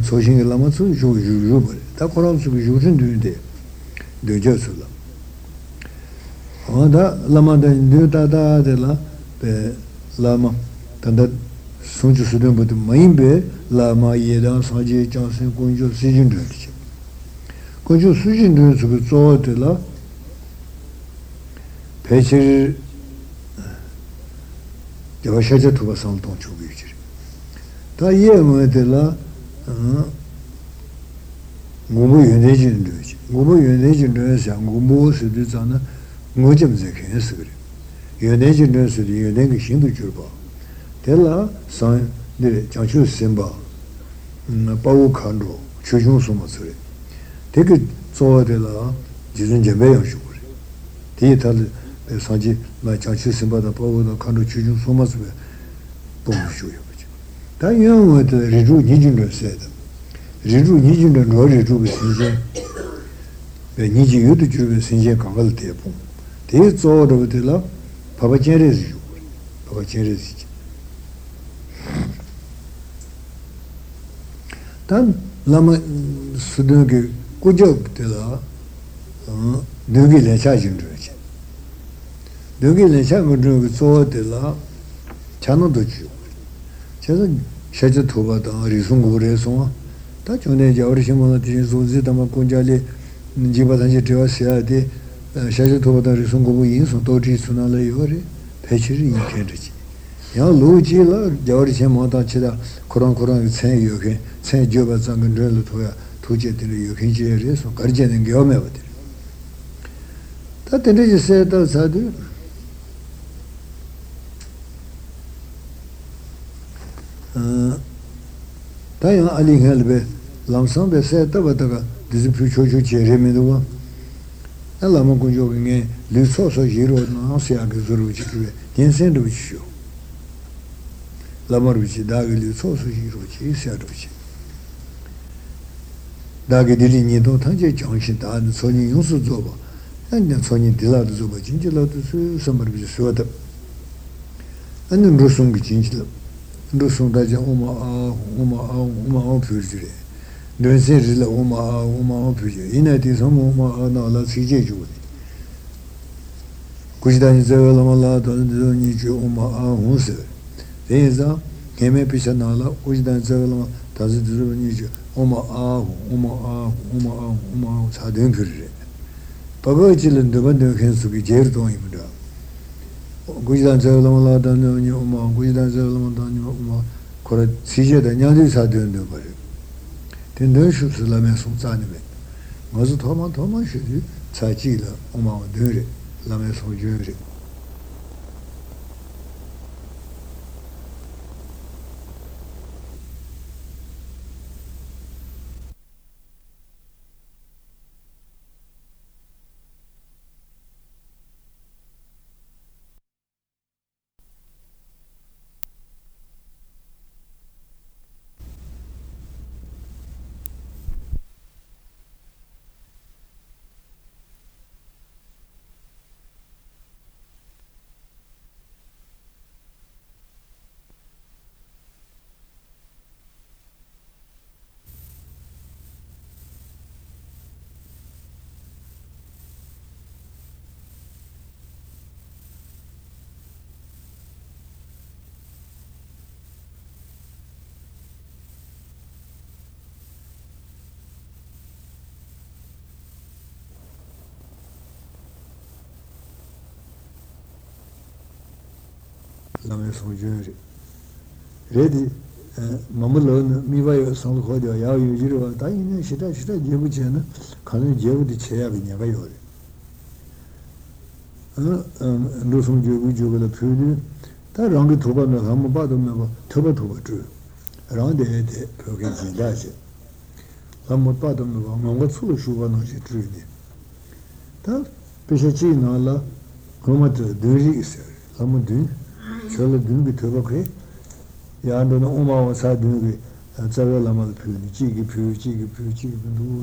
Sojing Lama Su, Jujuba, Takoram Su, Jujundu, Dujasula. Oda lama da new dada de la be lama tanda sonju sudem but maybe lama yedan saje jansen konju sujin dönüş. Konju sujin dönüşü bu zor la peşir yavaşça tuvasan ton çok geçir. Ta yeme de la Gubu yönecin dönüş. Gubu yönecin dönüş ya gubu südü zana Mujimze Kinsuri. Yonejin Nursu, Yoneg Shindu Jurba. Tella, San, Janchu Simba, Pau Kandro, Chujun Sumasuri. Take it so de la Jizun Jameyan Shuri. Theater Sanji, like Janchu Simba, the Pau Kandro, Chujun Sumasuri. Pomushu. That young with the Riju Nijin said. Riju Nijin and Roger Juba Sinja. The Niji Yutu Juba Sinja Kangal Tepum. This order of the law, Papa Cheris, Papa Cheris. Then Lama Sudogi, good job, the law, Dugi the Chagin Rich. Dugi the Chagin Rich, so the law, Chano Duchu. Chazan Shajatuba, Rizungo Reson, Tachonage, Orishimana, Zitama Kunjali, Jibatan Josia, the Shaja told the Sungo so Dodgy Sunala Yori, Pechiri Kendrick. Young Lujila, George Montachida, Koran Koran, Saint Yoke, Saint Juba Sangandrella to Tujet in the Yukinjeris, or Garjan and Giomavati. That the lady said that Sadu Tayan Ali Helbe, Lamsambe said that this is Pucho Jeremidua. Alla mo kunjo nge liso so jiro na sia ge zuru chikwe yensen do chiu la mo ruchi da ge liso so jiro chi sia do chi da ge dili ni do ta je chang shi da so ni yu su zo ba na so ni dila do zo ba jin ji la do su so mo ruchi so da an ru sung jin ji la ru sung da ja uma pur jire Don't say the Oma Puja. In it is Oma, no, let's see Jew. Kushdan is the Lamala, don't need you Oma Hunser. There is a Kame Pishanala, Kushdan Zerlama, doesn't need you Oma, Sadin Puri. Papa children, the one who can be jailed on him. Kushdan Zerlama, don't you Oma, Kushdan Zerlama, don't you Oma, correct Sija, the Yandis are doing the body. Then there should be a mason sentiment. Was it Thomas should you? Sajila, Oma, Dure, Lames or Jury. Ready, Mammalon, Miva, San Hodia, Yau, Dine, Shita, Jebuchena, Colonel Jebu, the chair in Yavayori. And Rusum Jebuju with a pudor, that round the Toba and the Hamabadam, Toba drew. Around the head, Perkins and Dashi. Hamabadam, what foolish one she drew. That Pishachin Allah, Komata, Duri is there, Lamudu. Solo dunque che io ando no uomo sa dunque c'era la madre più dunque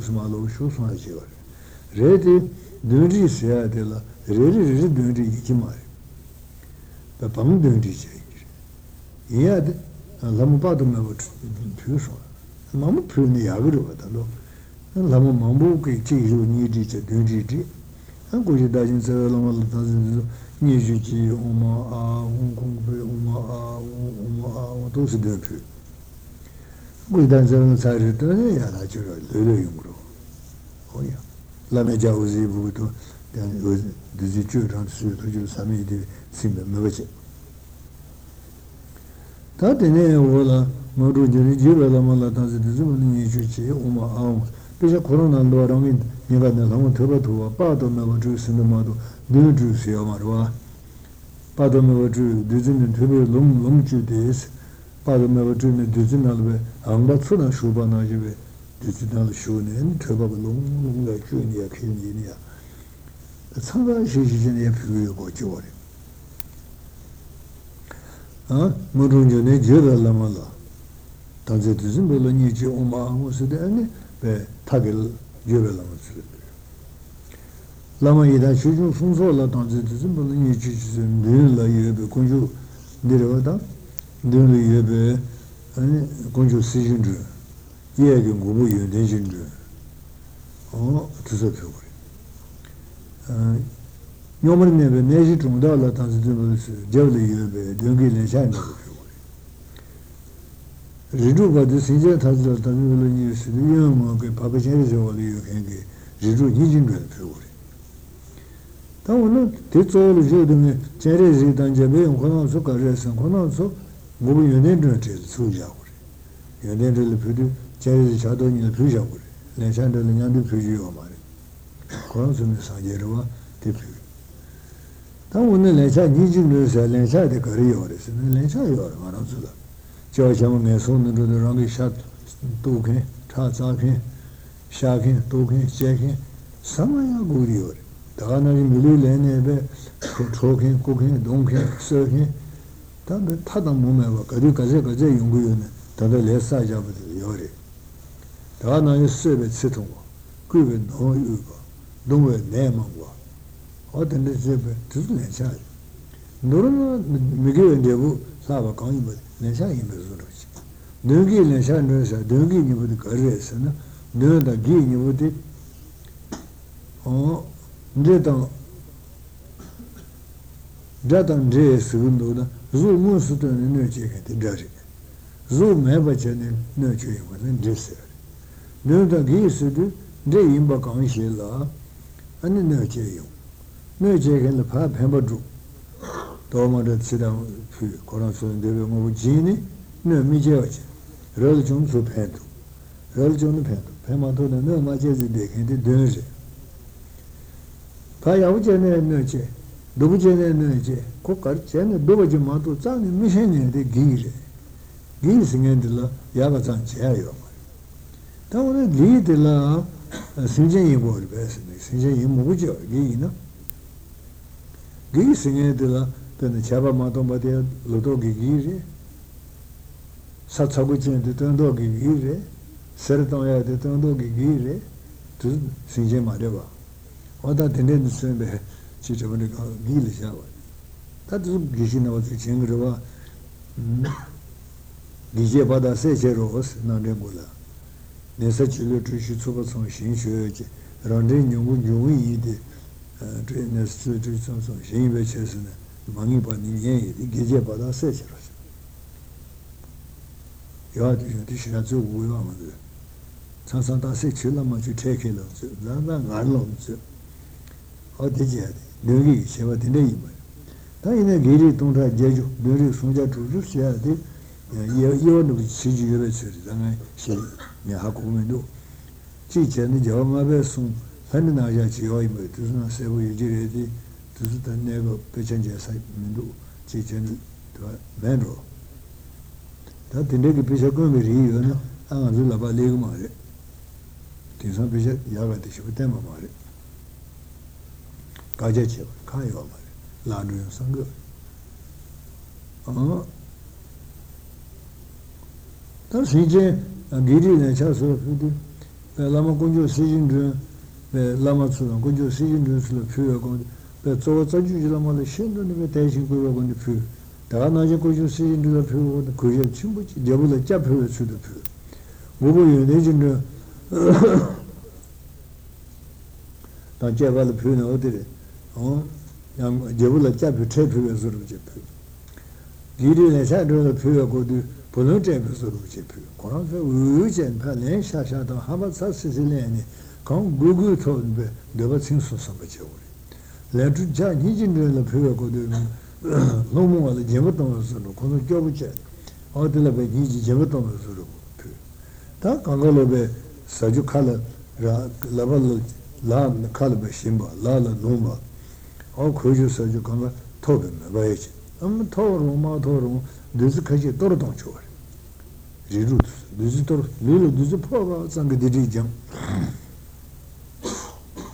smalo show sono ci ora reti dunque si è della reti dunque che mai per pam dunque c'è iad la mo padum no più so ma mo più ne avro da lo la mo mambo che ci giù ni dice dunque 타겔 제벨라마스 라마이다 주주 풍소라 단지지는 뭐는 예지지는 늘라 예배 군주 내려가다 늘라 예배 아니 군주 시즌주 예게 고부 연대진주 두서표 아 요머네 예배 내지 중도라 단지지는 제벨 예배 등기는 샤나 Ridu badi sinja tazla tanula ni sriya ma ke pakistan se wali yo kenge ridu ni jin be pure ta wala te tsol je de me chere ji dan je be ngona so ka re san ngona so go yo ne de te su ja ore yo ne de le pure chere ji cha do ni le pure ja ore le chan de le nyan de pure yo ma re ngona so me sa je ro te pure ta wala le cha ni jin le sa le cha de ka re yo re le cha yo ma ro so da 저장에 손으로 랑이 샷 도게 타자게 샤게 도게 제게 사마야 고리요 다나리 물레네베 초초게 고게 동게 서게 담배 타다 몸에와 가지가지가지 연구요네 다들 레사자부터 요리 다나리 세베 세통 그게 너유가 너의 내망과 어떤 데서 들으네 자 너는 미게 되고 사바 강이면 내가 임베스로 너기 내가 너서 너기 니부터 거래서나 너다 기 니부터 내다 자단 제스 운동다 무슨스던 너지게 되지 좀해 버전은 너지에 버전 제스 너다 기스도 내 임바 강실라 아니 너지에 너지에는 파 배버도 도마도 지다 고란스는 되면 뭐 지니 너 미제어지 롤존 소패도 롤존은 패도 패마도는 너 맞지 되게 되지 파야우제네 너지 누구제네 너지 고거제네 누구지 마도 짱이 미신인데 기래 기승엔들라 야가장 제요 다오는 리들라 신경이 뭘 배스네 신경이 뭐죠 기이나 기승엔들라 then chaba matombatia lodogi giri satsaguchin de tondogi giri sertoya de tondogi giri to sinje mareva oda tenen sembe chitabani gili shava that is gishina was chengrova gije bada se cheros na nebula nesa chilo tushi tsuba son shinshu rande nyungu nyungi de trenes tushi tsuba son shinbe chesne 망이 받는 계제 받아 세셔라. 야들 드시나 주고요 아무도. 산산다 세출라만 주 체크해라. 나만 알론스. 어디지? 여기 제가 되네. 다이네 길이 동다 제주 늘이 송자 주주셔야 돼. 이원도 지지를 쓰잖아. 시 미하고면도 지전에 저마베 송 산나야 지어이 뭐 뜻은 세고 유지해야지. तुझे नेगो पेचेंजे साइड में दो चीजें तो मैं रो तब तेरे के पीछे कौन मेरी है ना आंगन जुला बाले को मारे तीसरा पीछे यागा दिशा में तेरा मारे काजे चेव काहे वाले लाडू या संग आह तब सीजे गिरी ने चासो फिर लामा कुंजो सीजन जो लामा चुना कुंजो सीजन जो चुना फिर कुंजो 저거 저주지라면 신도님의 대신 구역은 그 다나지 고주신 누가 표고 그게 충분히 내보다 잡혀서 수도 표. 뭐고 연애진은 Lam kalbe simba, lala lumba, o kuju saju kama tobe me bayeche. Ama toru ma toru düzü kaşı torudan çoğar. Riru düzü toru, lulu düzü poğa sanki diri cam.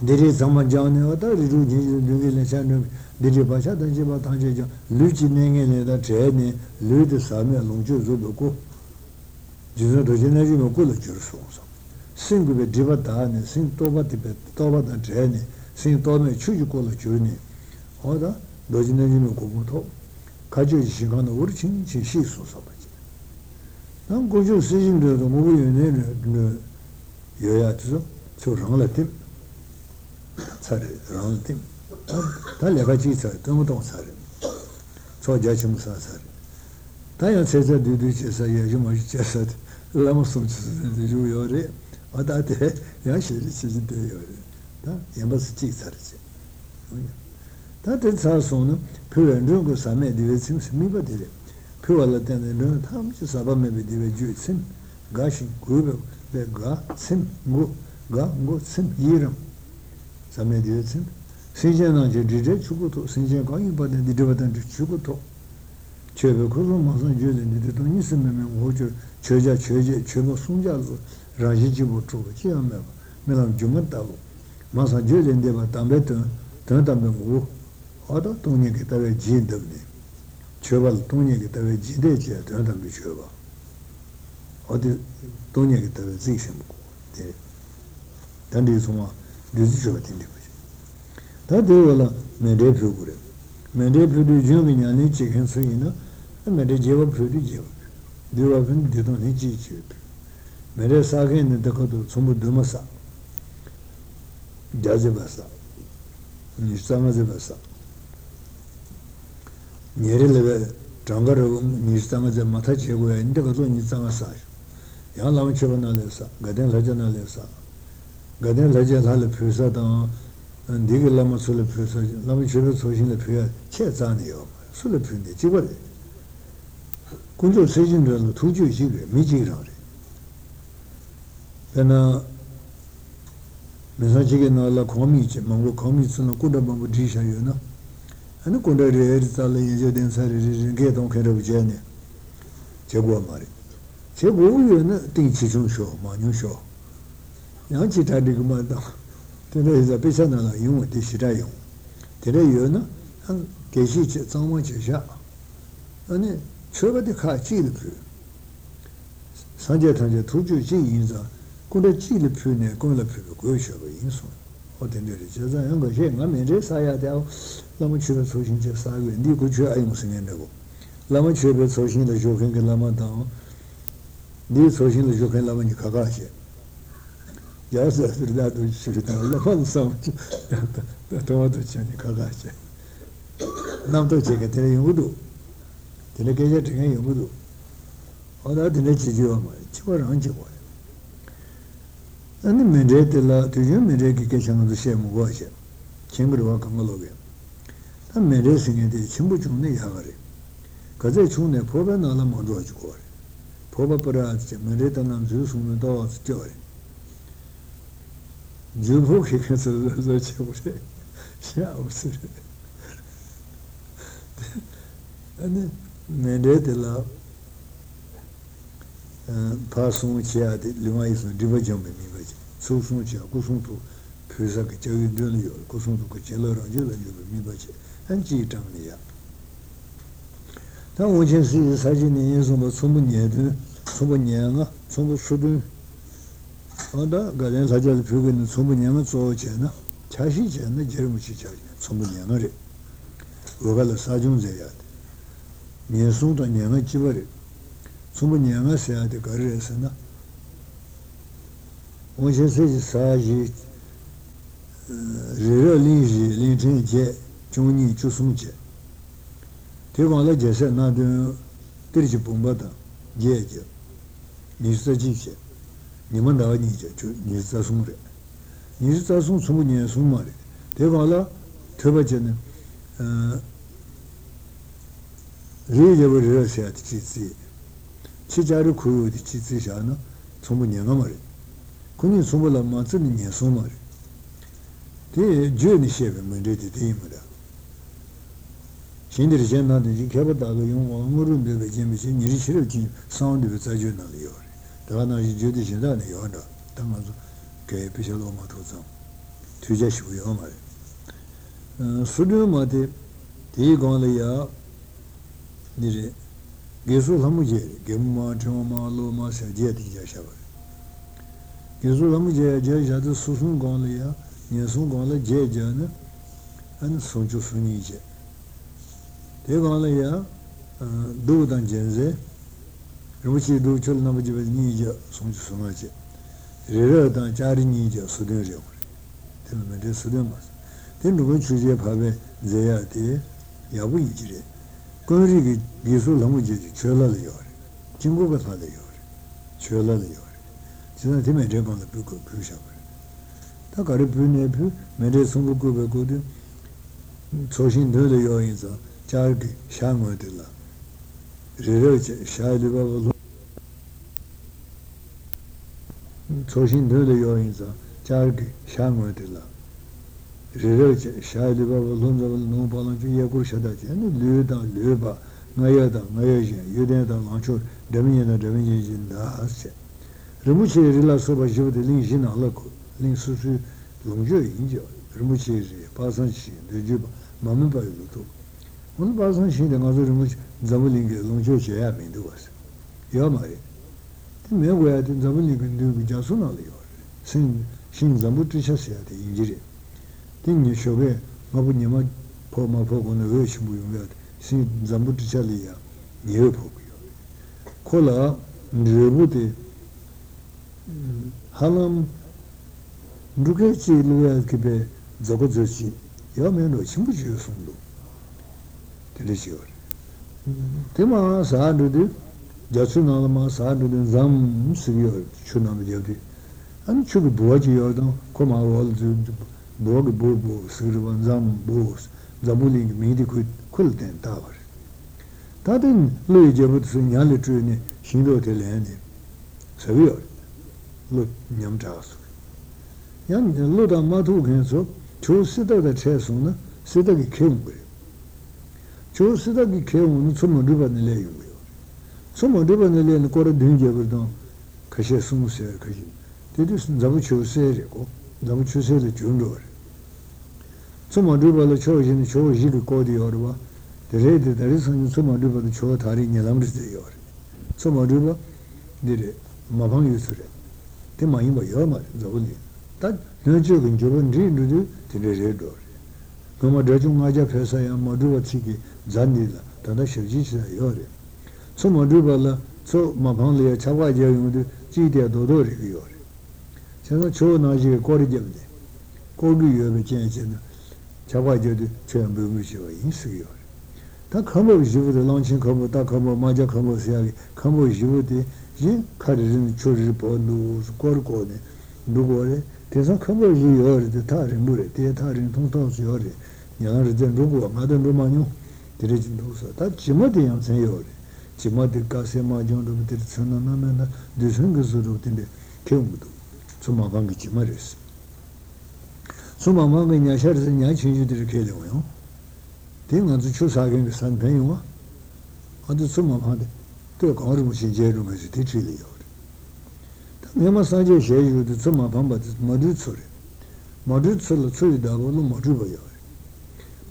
Diri zaman cani ata, riru cici düngile şanım, diri başa da ciba tanca cam. Lüçi nengene da çeyne, lüçi sami alınca zuboku. Cizun rojene cime kula çürüsü olsam. Singu be divatane, sing toba tipe, toba da treni, sing tome chuju kola chuni. Oda, dojinajino komuto, kajuji shigano urchin, chi shi so sabaji. Nam goju sijin de mugu yune yoyatsu, so ranlatim, sare ranlatim, talagachi sare, tomuton sare, so jachim sare. Tayan seza dudu chesa yajumaji chesa, lamusum chesa yore. 어다데 야시리 시진데요. 다 예마스 찍사르지. 다들 사소는 표현적으로 삼에 되었음 심미버들. 표현하다는 다음주 사범에 되어 주신 가시 고베 내가 심고가고 심이름 삼에 되었음 신전은 제대로 죽고도 신전 거기 받는 데버던 죽고도 제가 그런 무슨 죄는데 돈 있으면 오죠. 제자 제모 숨자고 राजीजी बोटो बच्चे हमें मेरा जुम्मन ताऊ मासा जो लेने बातां बैठो तो तम्बे वो और तो नहीं के तवे जीन दबने चौबल तो नहीं के तवे जीदे जाए तो तम्बे चौबा और तो नहीं के तवे जीशन को तेरे तंदे सुमा दूसरी चौबा तंदे बच्चे तादे वाला मेरे प्रोग्रे मेरे प्रोग्रे जो भी न्यानी चिकन सुई ना मेरे जेवा प्रोग्रे जेवा देवापन देतो नहीं चीज़ मेरे सागे ने देखो तो समुद्रमा सा, जाजे बसा, निश्चामा जे बसा, नेरे लगे चंगर होगा निश्चामा जे माथा चेगो है इन देखो तो निश्चामा सा, यहाँ लाऊं चेगो ना ले सा, गधे लगे ना ले फिरसा तो दिखे लामा सुले फिरसा, लामा चेगो सोचने फिर छे जाने हो, सुले फिरने चिपड़े, कुछ और सेजन रहने तुझे चिपड़े मिची रहने Pena Mesachike nala komiche, manglo komiche na kuda bambu drisha yu na. Ani kuda re eri tala yeje densa re re nge tong kera buche ne. Chegwa mare. Chegwa uyo na ting chichung sho, manyung sho. Yang chitari kuma tang. Tera iza pecha nala yung, te shira yung. Tera yu na, keshi che, tsangwa che sha. Ani chweba te ka chi li pru. Sanje tanje tuju chi yinza. Kuda chile pune, kuda pune, goisha go insu. Ordinary jaza, young gang, I mean, this I had out Lamachuba social just I will do good I'm singing the go. Lamachuba social the joking lama down. This social the joking lama in Kagashi. Just after that, we should have something that ought to change Kagashi. Now to check it, you would do. Delegate, you would do. All that the next year, Chiba and Chiba. And the Medete la to you medication of the same watch, Chamber Wakamaloga. And medicine at the Chimbuchuni Havari. Kazachune Proba Nalam or Dodgewar. Proba Parats, Medetanam Zeus on the door's joy. Jubo kickers of the Chimbuche. Shouts. And Medete la Passum Chia Limais and Divajumbi. Sosun chia, kusun tu pisa ke chayu dun yor, kusun tu ke chela rangi la yor, mi bache, an chi tang niya. Tang wuchen si saji niye sumba sumbu niye dun, sumbu niye nga, sumbu shudun. Oda galen saja li pyuge ni sumbu niye nga tso che na, chashi che na jerimu chi chayi, sumbu niye nga re. Uga la sajun zeyade. Niye sung to niye nga chiba re. Sumbu niye nga seyade gari re se na. Once says, Saji 대 주의 시험에 문제지 되입니다. 신들이 전하는 개발다도 용어물은 되게지 니리시를 지 사운드에 자주나요. 다나지 주의 신다는 요한다. 당하고 개피셜로 맞고서 투자시고요 말. 수료마대 대관이야 니리 예수 함께 겸마 정말로 마셔야 되죠. 예수 함께 제자도 수순 관이야 Nesungala Jejana and Sunju Sunije. Tegalaya Dudan Jenze, Ruchi Duchal Namaji Nija, Sunju Sumaje, Reratan Chari Nija, Sudejo, Telmede Sudemas. Then the Winchuje Pabe Zayate, Yawijre, Kurigi Gisu Lamuji, Chola Lior, Chingo Batalior, Chola Lior. Sinatime Japan the Puku Pusha. 다 가르분에 비 매일 송국고 거든 조신 늘려 여인자 자기 샹어들라 레르제 샤르바로 조신 늘려 여인자 자기 샹어들라 레르제 샤르바로 논자는 발언주에 고르셔다지 늘다 늘바 나야다 나야지 유대다 만초 데미나 데미진다 하세 르무치 릴라소바 지브들이 진알고 링수수 용조 인조 르무치 파산시 되죠 마음을 바이로도 오늘 파산시에 가서 르무치 잡을링게 용조 제야 민도스 요마리 내가 된 잡을링게 되고 자손아리요 신 잡을듯이셔야 돼 인지리 땡이 쇼베 마부님아 포마 포고는 외시 무용이야 신 잡을듯이야 예요 보고요 콜라 르부데 하람 누구지 누구에게 저거저지 여면은 심부지요 송도 들으시오. 대마 사르드 자춘나마 사르드 잠 쓰여 추나미여디. 안 추고 도와지여도 고마워 보고 보고 쓰르반 잠 보스 자불링 미디고 쿨된 타워. 다든 루이제부터 순양을 주니 신도들한테 서요. 루 냠자스 양 로다 마두겐소 조스다가 채소는 쓰다기 개운거예요. 조스다기 개운은 좀 늘어내려고요. 좀 늘어내려는 거를 능력으로 가셔 숨으세요. 그게 대두선 잡을 조세려고 잡을 조세를 준거예요. 좀 늘어내려 조지는 조지를 거디어와 대래들 대리선 좀 늘어내려 조 다리니 남으세요. 좀 늘어내려 내려 마방 유수래. 대만이 뭐여 말 잡을래. 다 뇌적인 저번 리누드 들으려도 그마 대중마저 회사야 모두가 지기 잔디다 다다 실지시다 요래 소모두발라 소 마방리에 차와지야 용도 지대 도도리 요래 제가 좋은아지에 꼬리점데 꼬리여에 제제는 차와지도 전부 무시와 인식이요 다 커버 지부도 런칭 커버 다 커버 마저 커버 시야기 커버 지부디 이 카르진 추르 본도 꼬르고네 누구래 대상 커버지 요리 다른 물에 대다른 통통수 요리 양아르된 누구와 마든 로마뇨 들으진 도서 다 지마대 양생 요리 지마대 가세마 정도부터 선나나나 드승그스로 된데 경무도 소마방기 지마레스 소마방기 야샤르진 야친주들 계려고요 대만주 추사경의 산배용아 아주 소마방데 또 거르무신 제로면서 대출이요 내가 사제 제주도 좀 반바지 마주츠레 마주츠를 쓰이다고 마주봐요.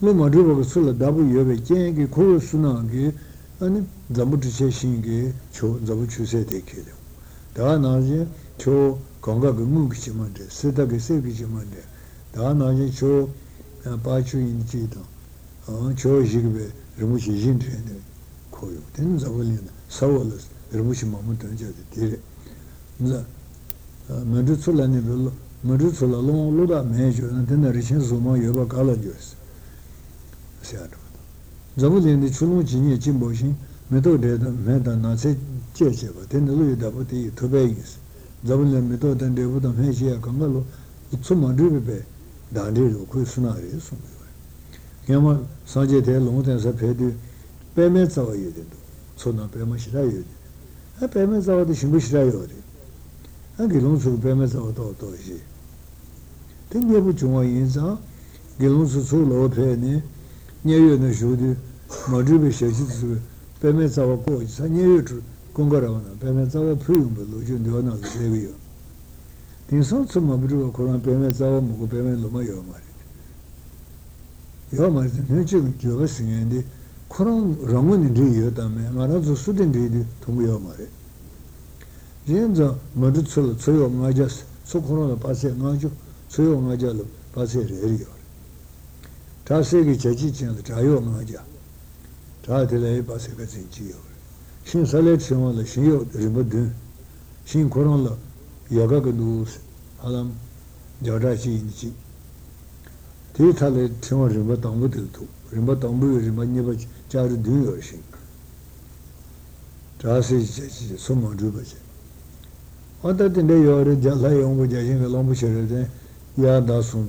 뭐 마주보고 쓸 다부 여배 쟁이 고스나게 아니 잠부지체 신게 저 잠부추세 되게요. 다나제 저 건강의 무기지만데 쓰다게 세기지만데 다나제 저 바추인지도 저 지금 무시 진전에 고요. 된 자원이 사월 무시 마음도 되게 나 먼저 출연해 별로 Jenza Madutsul, Tsoyo Majas, Socorona Pase Majo, Tsoyo Majal, Pase Rio. Tasegi Chachichin, Tayo Maja. Tatile Pase Casincio. Shin Selection on the Shio, Ribodun. Shin Corona, Yagagadus, Alam, Jordachi Inchi. Titale Timor Ribotan Mutiltu, Ribotan Bui, Rimanibach, Chardu Yorshin. Tassi Summa Drubache. Other than they are just like on with Jajin along with Sheridan, Yadasun,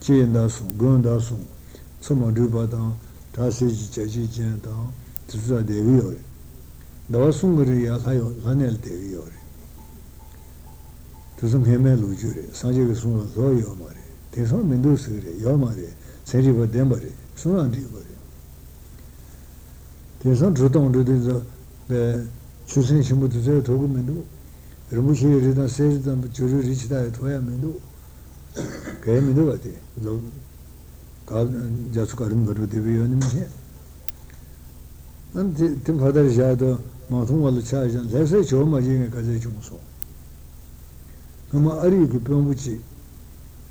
Chindasun, Gundasun, Summa Drubatan, Tassi Chachin Town, Tsusa de Viore. The Wasungri Alayo, Lanel de Viore. To some Hemelu Jury, Sanjay Sun, Yomari, Tison Mindusuri, Yomari, Seriva Dembari, Sunan Dibari. Tison Truton did the choosing Shimutu Togumendu. Rimushi Rida says them to reach that way I may do. Came into it. Just got him to be on him here. And Tim Father Jado, Matumala Charge, and let's say, Oh, my Jinga Kazachuso. No more are you Kipunguchi?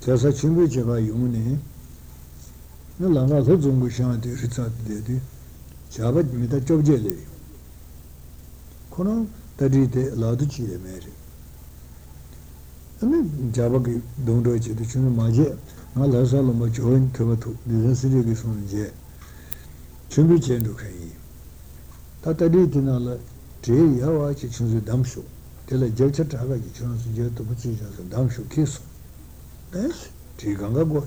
Just a chimney by Yumuni. No longer Hudzungushanti, Richard Dedi, Chabat Mita Chogeli. Conan. Tadite Laduci Mary. And Jabaki don't do it to Chumaje, not as a joint to the city of Sunje. Chumbichen to Kay. Tatadit in Allah, Tree Yawachi Chunzi Damsho, tell a Jelcha Tagaki Chunzi Jet to position as a Damsho kiss. Yes, Triganga boys.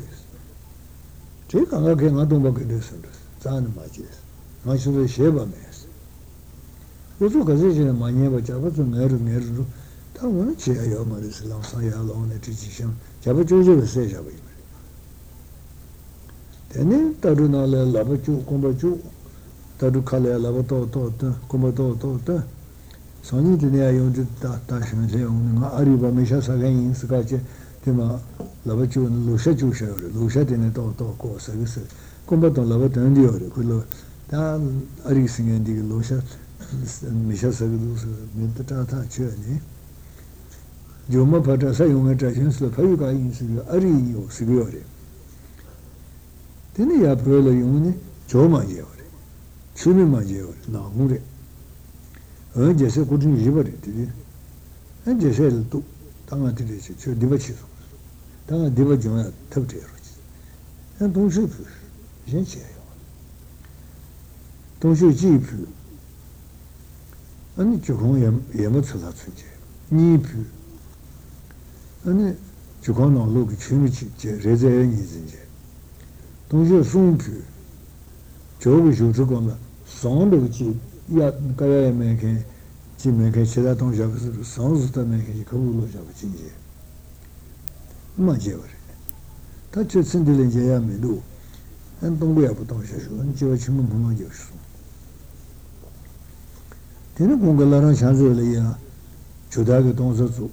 Triganga cannot do work in this, San Majes, much of the Sheba mess. Uso Kazin Manieva Jabatu Neru Neru, Tawana Chia Yomaris Lansayala on a tradition, Jabachu Sejavi. Then Tadunale Labachu, Combachu, Tadukale Lavato Tota, Combato Tota, Sonitinea Yodita Tashan Leon, Ariba Mishas again in Scache, Tima Lavachu and Lucetu Share, Lucetin at all course, I said, Combaton Lavata and Dior, Kulo, Dan Arising and Dilucet. Misha Sagadus, Mintata Churni. Joma Patasa, you met a chance of Payuka in Ario Siguri. Then he appealed Yuni, Joma Jori, Chunima Jori, Namuri. And Jesse couldn't liberate it. And Jesse took Tamatis, Divachi, Tama Divajona, Tapteros, and Tonshu, Jensia. Tonshu Jeep. And Chukon Yamatsulat, Nipu. And Chukon look at Chimichi, Rezayanis in Jay. Don't you soon pu? Jovichu took on the sound of Chip, Yat Kaya making Chimaka Chedaton Javas, sounds that make a couple of Javachinja. My Jever. Touch a sindil in Jayami do, and don't wear potential, and Javachimu Joshua. Congalara Chanzolia, Chodaga Donzazu,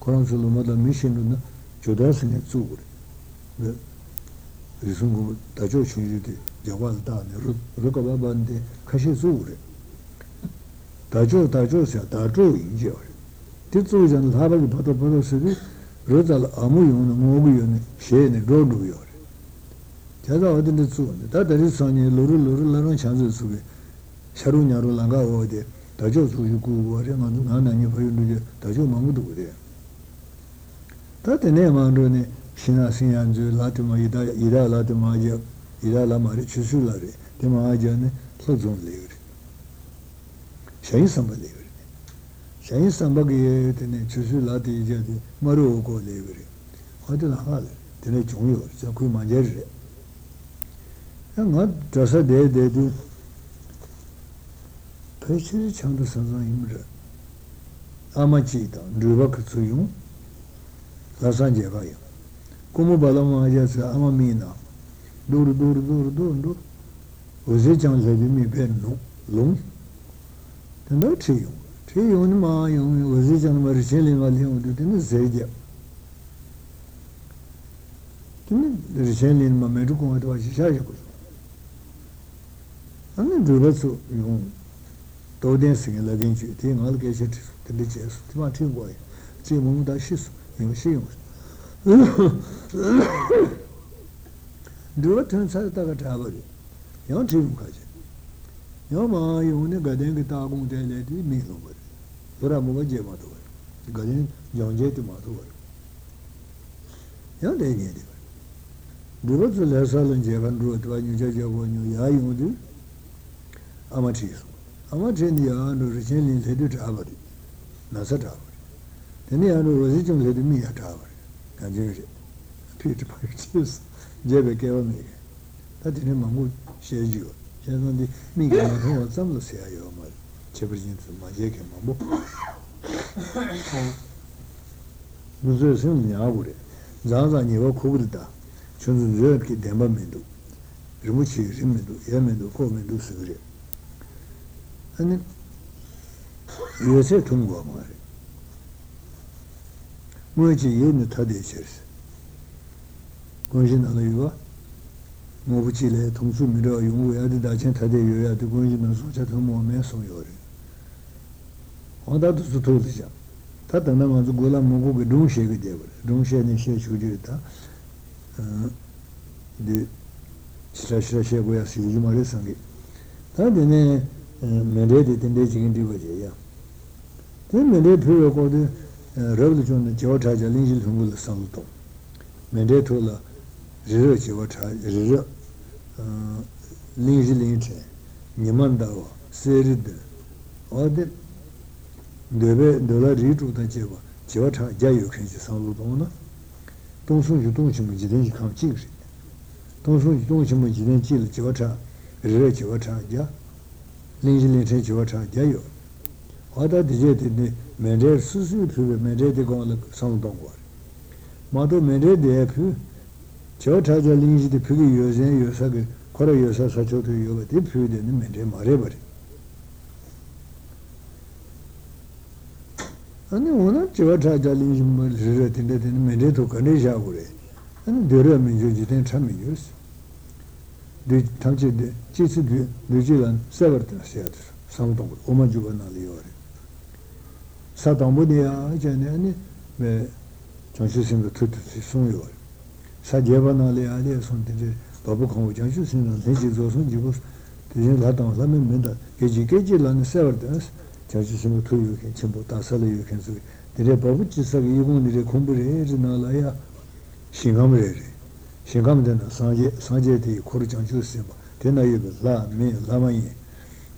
Consul Mother Mission, Chodasin at Zur, the Rizungo Tajoshin, Jawal Dan, Rukababande, Kashizur, Tajo Tajosa, Tajo in Jor, Titus and Havali Patapodo City, Rotal Amuyun, Mobion, Shane, Roduyor. Tada didn't soon, that is Sonia Lurularan Chanzosubi, Sharunya Rolanga over there. Tajo, you go, whatever, and you do, Tajo Mamudu there. 라산제가요. 고모 발라마야서 아마미나. 도르도르도르도르. 오제장제님이 벤노. 롱. 단다치요. 제요는 마요. 오제장 머르셀이 말려도 되는 세제. 근데 르셀린 마메르고 하다 시작이고. 아니 들어서 용. 도댄스에 라빈지 대말 계셔. 근데 제스 티마티 보이. 제 몸도 시스. 요 내년으로 로지좀 해도 미야다. 간지르. 피트 파티스. 제베 개원이. 다들이 망고 셰지요. 제선데 미가 뭐 잠들어요. 뭐. 제브진스 마제게 뭐. 무슨 소리냐 그래. 자자니고 고불다. 전전저 이렇게 대만면도. 그러면지 힘면도 예면도 고면도 쓰그래. 아니 요새 통과 말이야. 뭐지 얘는 다 되셔서 권신하나요? 뭐부지래 동수미로 용우야도 다친 다 되어야도 권신은 소자도 몸에 소요래. 어다도 수토지야. 다다나만도 골람 먹고 동시에게 되버려. 동시에는 셰슈지다. 네 시라시라시고야 시기 말했상게. 다데네 메레데 텐데지긴 되버려야. 메레 표고도 Revolution Georgia Linjil Hungul Santo Mendetola Zero Georgia Zero Linjilinche Nimandawa Serid Ode Debe Dola Ritu Tanjeva Georgia Jayu Kenji Santo Tonsu Yutonchim Jidin Kam Ching Tonsu Yutonchim Jidin Chil Georgia Zero Georgia Ja Linjilinche Georgia Jayu Ada Dijeti मेरे सुसु फिर मेरे दिगांले संतों को मातो मेरे देह फिर चौथा जलिंजी द फिर योजना योसा के करो योसा सचोतु योगा द फिर देने मेरे मारे बरे अन्य वो ना चौथा जलिंजी में जरूर तिने देने मेरे तो करने जाओगे अन्य देरे में जो जितने छामी योस दो ठाचे दे चीज़ दो दो जिलान सेवर्तन सेहत संतों को ओमा जुबन आली वाले 사담보디야 전에는 왜 정신심도 뜻이 숨이요. 사제반날에 아니에 손들이 바보고 정신심은 되지 조선 지고 되는 하던 사람은 맨날 계지계지라는 세월들스 정신심을 투유해 전부 다 살려요. 그래서 내가 바보 지석 이분들의 공부를 해서 나라야 신감을 해래. 신감되는 사제들이 고르 정신심 되나요? 라미 라마이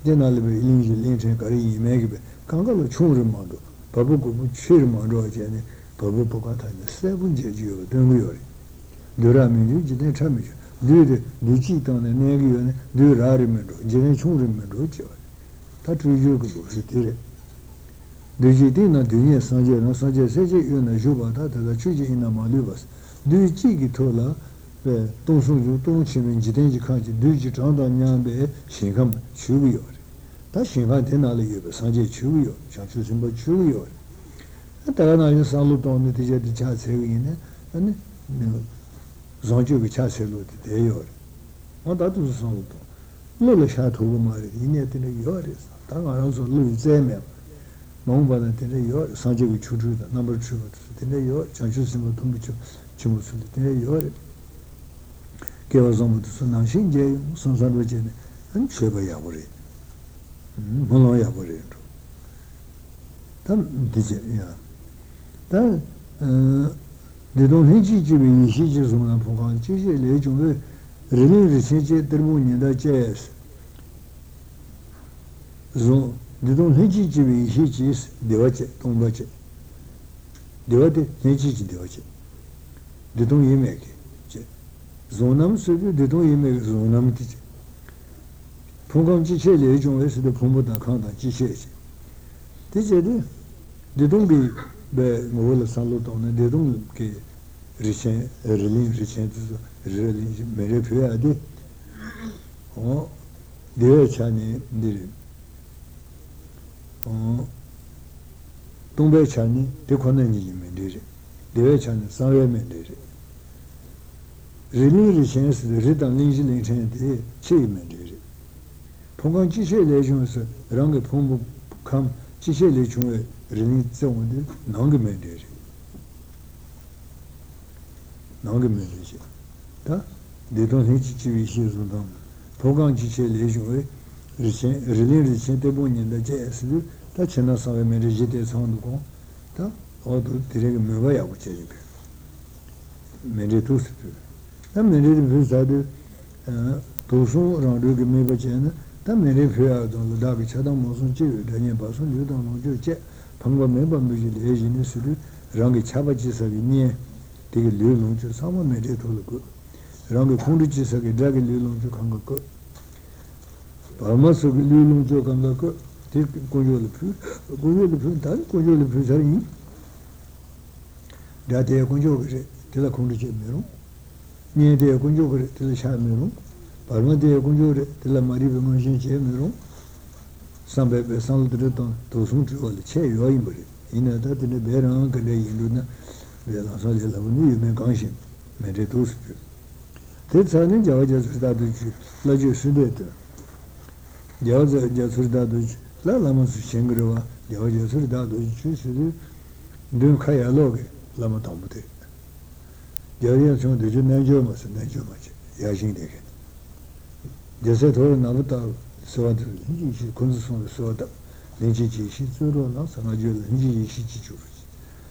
되나요? 인질인체 거리 매기베 강가로 총을 만도 바보고 취를 만도 하지니 바보보가 다는 세 번째 지요 등요리 노라민이 지네 참이죠 늘 누지던에 내기원에 늘 아르면도 지네 총을 만도 지요 다 주요 그거 시티레 누지디나 뒤에 산제는 산제 세제 요나 주바다 다 추지이나 말이버스 누지기 토라 배 동성주 동치민 지든지 칸지 누지 장단냥배 신감 주요 다시간 되나리 예배 산제 추요 장수심 뭐 추요 다가나요 산로도는 되게 자세히네 아니 존재의 자세로도 돼요 나도 산로도 놀래 샤토고 말이 이네들이 요래서 당하면서 루제면 농부한테는 요 산제의 추주다 넘버 추고 되네 요 장수심을 통비죠 주무술 되네 요래 개와서부터 선한신제 선산로제는 안 쳐봐야 그래 몰라야 버려. 담 되지. 야. 다 Beh, la salutone, di dun che ricente, mi rifiuti, o di 10 anni di o 12 anni di conanini mendere, 10 anni, 3 mendere. Rilin ricente, ritanini l'incente, c'è mendere. Pongan ci c'è le giunse, rango pombo cam, ci c'è le giunse. Rinizio non che mi dice, da? Detto non ci ci vicino sono, progan ci c'è le giove, riliricente buoni da jazz, da c'è una sala mi rigite sono con, da? O dire che mi vai a cucire, mi ritus, da mi rifiutato, tu sono rando che mi facendo, da mi rifiutato, da che c'è da mo sono ci, da ne passo, io da non c'è. Pangwa member music agent is Rangi Chabachis of India, take a little lunch, someone made it all good. Rangi Kundichis of a dragon little lunch of Kangako. Palmas of little lunch of Kangako, take Kunjo the Prince. That they are Kunjo, till a Kundichi Miro, near they are Kunjo, till a Shamiro, Palma de Kunjo, till a Mariba Mansion Miro. Some baby sounded on those who the chair, you are in a that in a bear uncle lay in Luna, we are not so lovely, you may conscience, made it to spirit. That's an injury just without which, like you should later. The other just without which, Lalamas Shangrova, the other just without which you should do Kaya Log, Lamatomate. The other shown the Najomas and Najomach, Yashin Dekin. Just at all another tower. So that he consonant so that Ninjishi Zulu, some of you Ninjishi.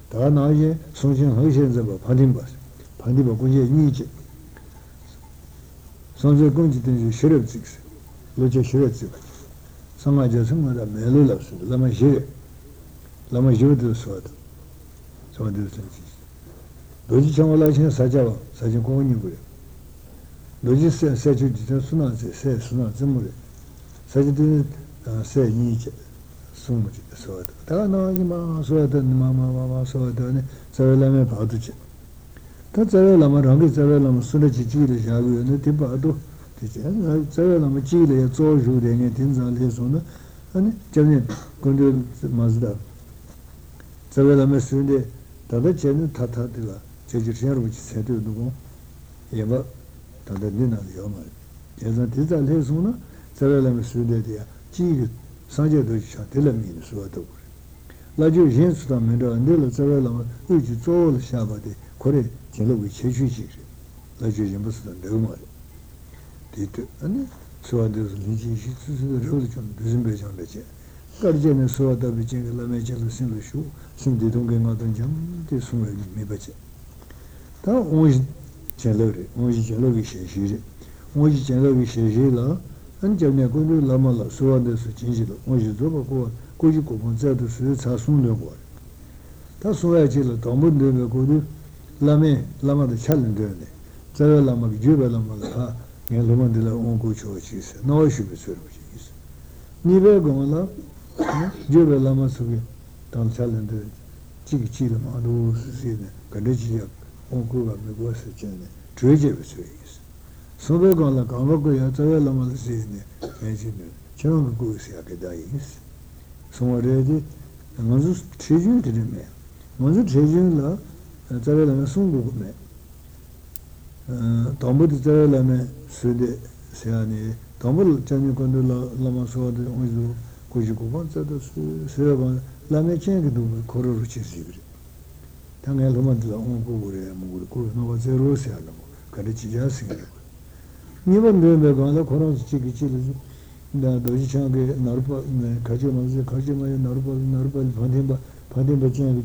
Tanaje, Sonjin Hushan's about Pandimbas, Pandiba Kunja Niji. Sonja Kunji in the Sheriff Six, Lucha Sheriff Six. Some are just some of the Melulas, Lamajir to Swat. Some of the senses. Dojichamalajan Sajava, Sajakonibur. Dojis said to Sunanse, says Sunansemur. Sajid said Nietzsche, so much so that Tanahima, so that Mamma, so that Saralama Paduce. That's a Lamarang, Saralam Sulachi, Jagu, and Tipado, Saralam Chile, and so you then it in Zalesona, and Janet Gondol Mazda. Saralam Sunday, Tadachen, Tatatilla, Chechir, which said to go, Eva Tadadina, the Omar. Yes, that is Alesona. Saralama Sudea, Chi Sanja Dusha, Telamin Suato. Laju Jensuta Mendo and Della Saralama, which is all Shabate, Kore, Chelo, which Chechi, Laju Jimbusta, Delmar. Tito, and so I do Nichi, the religion, Zimbabwe on the chair. Guardian and so that we change the major single shoe, since they don't get out and jump, they soon may be. Now, only Chelovi, Anjana Guru Lamala, so on the Sujinjilo, Mojidoba, Kojiko Monza to Sasun the war. That's why I chill Tombu de Guru, Lama the Challenger, Tara Lama Juba Lamala, and Lama de la Ongocho, she said. No, she was serving. Never Gomala, Juba Lama Sugi, Tom Challenger, Chikichila, Madu, Kadija, Onkuba, Megosa, Treasure was serving. So we're going to come up with a telegram. Channel goes here. So already, and was just treasure to the man. Was it treasure love? A telegram soon will be. Tombo the telegram, Sude, Seani, Tombo, Chanukondula, Lamaso, the Oizo, Kojiko, Serabon, Lame Chang, the Korochi. Tangaluman, the Uncle, no, was a Rosia, Kadichi Jassing. Even when the Gala Koran Chikichi, the Dojichangi, Narpa, Kajima, Narpa, Pandimba, Pandimba Changi,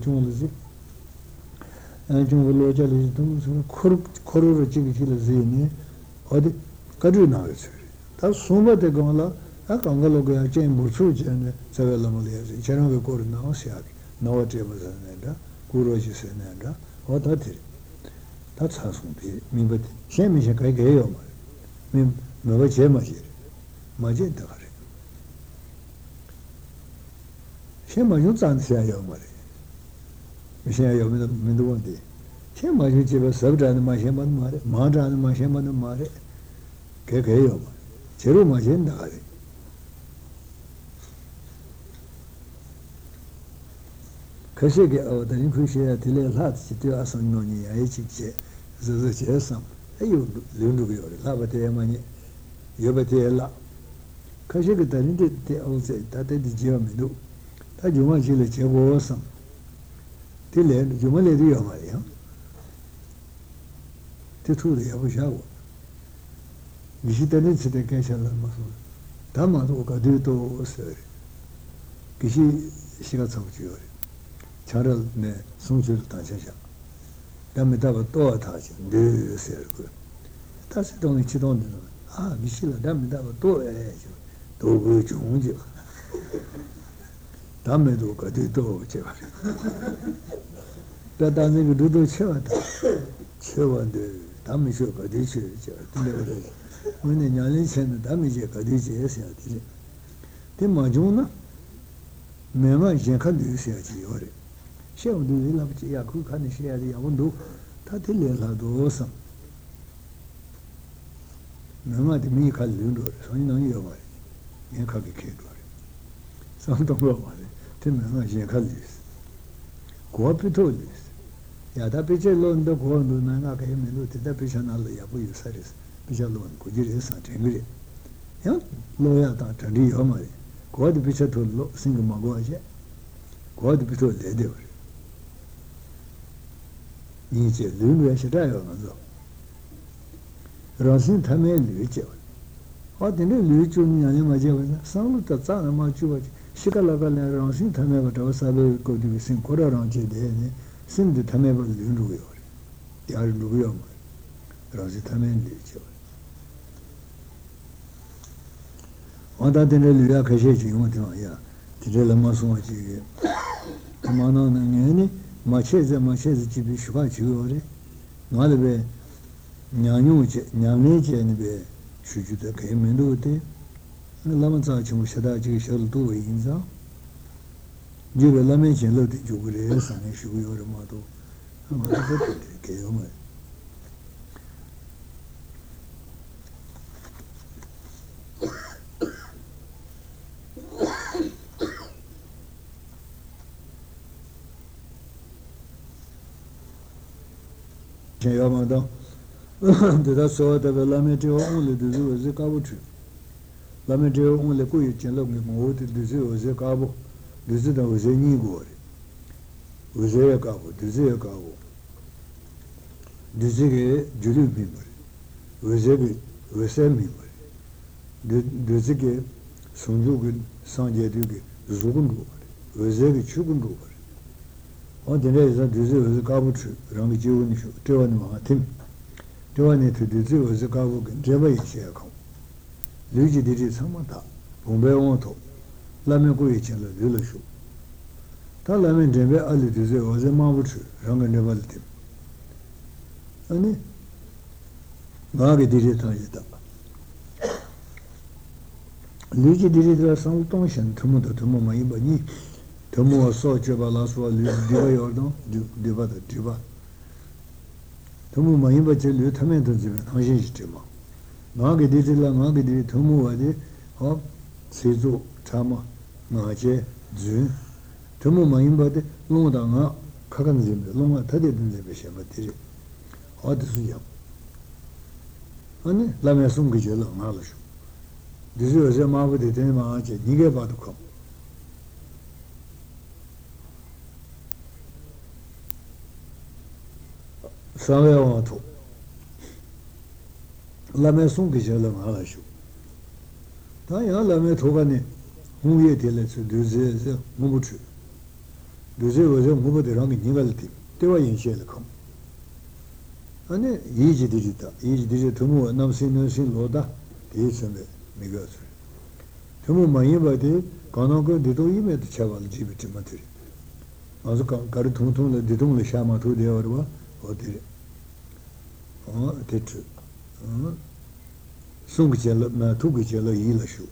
아니 이지디지다 이지디지 도무 남신은 로다 대선에 미거스 도무 많이 받이 가능거 되도 이메도 차발 집이 맞지 아주 가르 통통을 되도는 샤마토 되어와 어디 어 대추 어 송기절 나 두기절 일어슈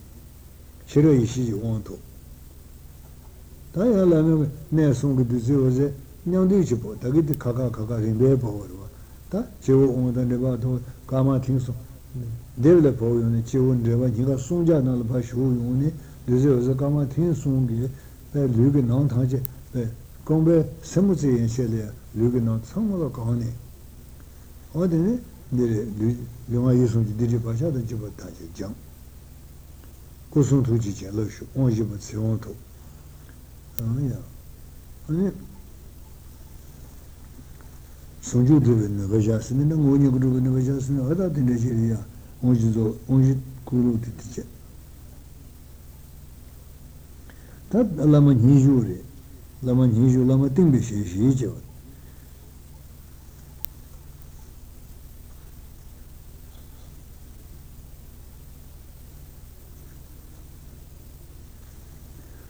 싫어 이시 원도 다야라는 내 송기디지오제 냥디지보 다기디 가가 림베보로 제오 오던 레바도 가마 팅소 데벨 보요네 제온 레바 니가 송자나를 봐쇼 요네 데제오서 가마 팅송게 배 류게 나타제 배 공배 세무지 연실에 류게 나 성으로 가네 어디네 네 영화 예수지 디지 바샤다 집었다지 장 고송투지 제러쇼 온지부 세온토 아니야 아니 Sunju Divina Vajasmin, Muni Guru Vajasmin, other than Nigeria, Unji Guru Titija. That Laman Hijuri, Laman Hiju Lamatimbish, Hijo.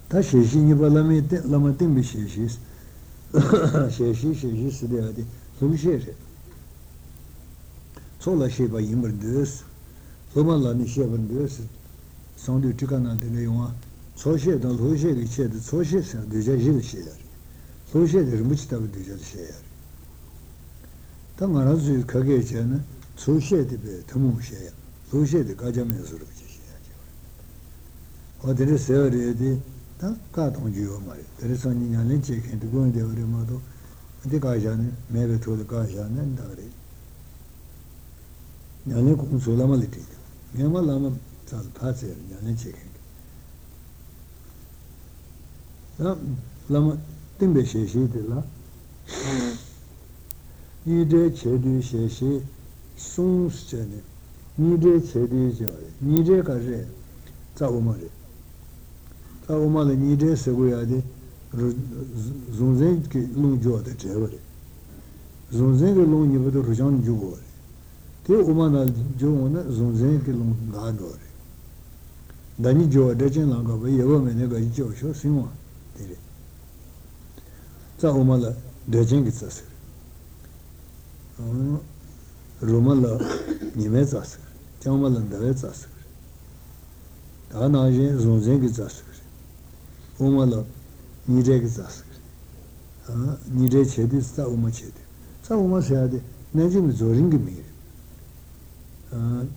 Tashishi Lamatimbish, Sheshi Sidiati. Sumshe, sola sheba yimberdes, somala nisheberdes, sandu chicana de leon, soche dans le roger et chez de soche, c'est déjà gil cher. Soche de muchita de gil cher. Tamarazu Kagejana, soche de Tamu cher, soche de Kajamazuru. Or there is a ready, that cut on you, my. There is only a lynching to go in the remoto. The Gajan, maybe to the Gajan and Dari. Yanukun Sulamality, Yamalama Salpazir, Yanichik. Lama Timbeshi, Dilla. Nide Chedu Sheshi, Sons Jenny, Nide Chedu Jari, Nide Kaje, Taumari. Taumali Nide Seguadi. Zonzen che non giova cevole. Zonzen che non gli vedo rujan giovore. Te umana giovana zonzen che non gadore. Dani giova decen langa ve yeva mene ga giova sho sima. Dire. Sa umala decen che sas. Romala nime sas. Chamala dave sas. Dana je zonzen che sas. Umala Nidek Zask. Nidek Chedi, Sauma Chedi. Sauma Shadi, Najim Zoring Mir.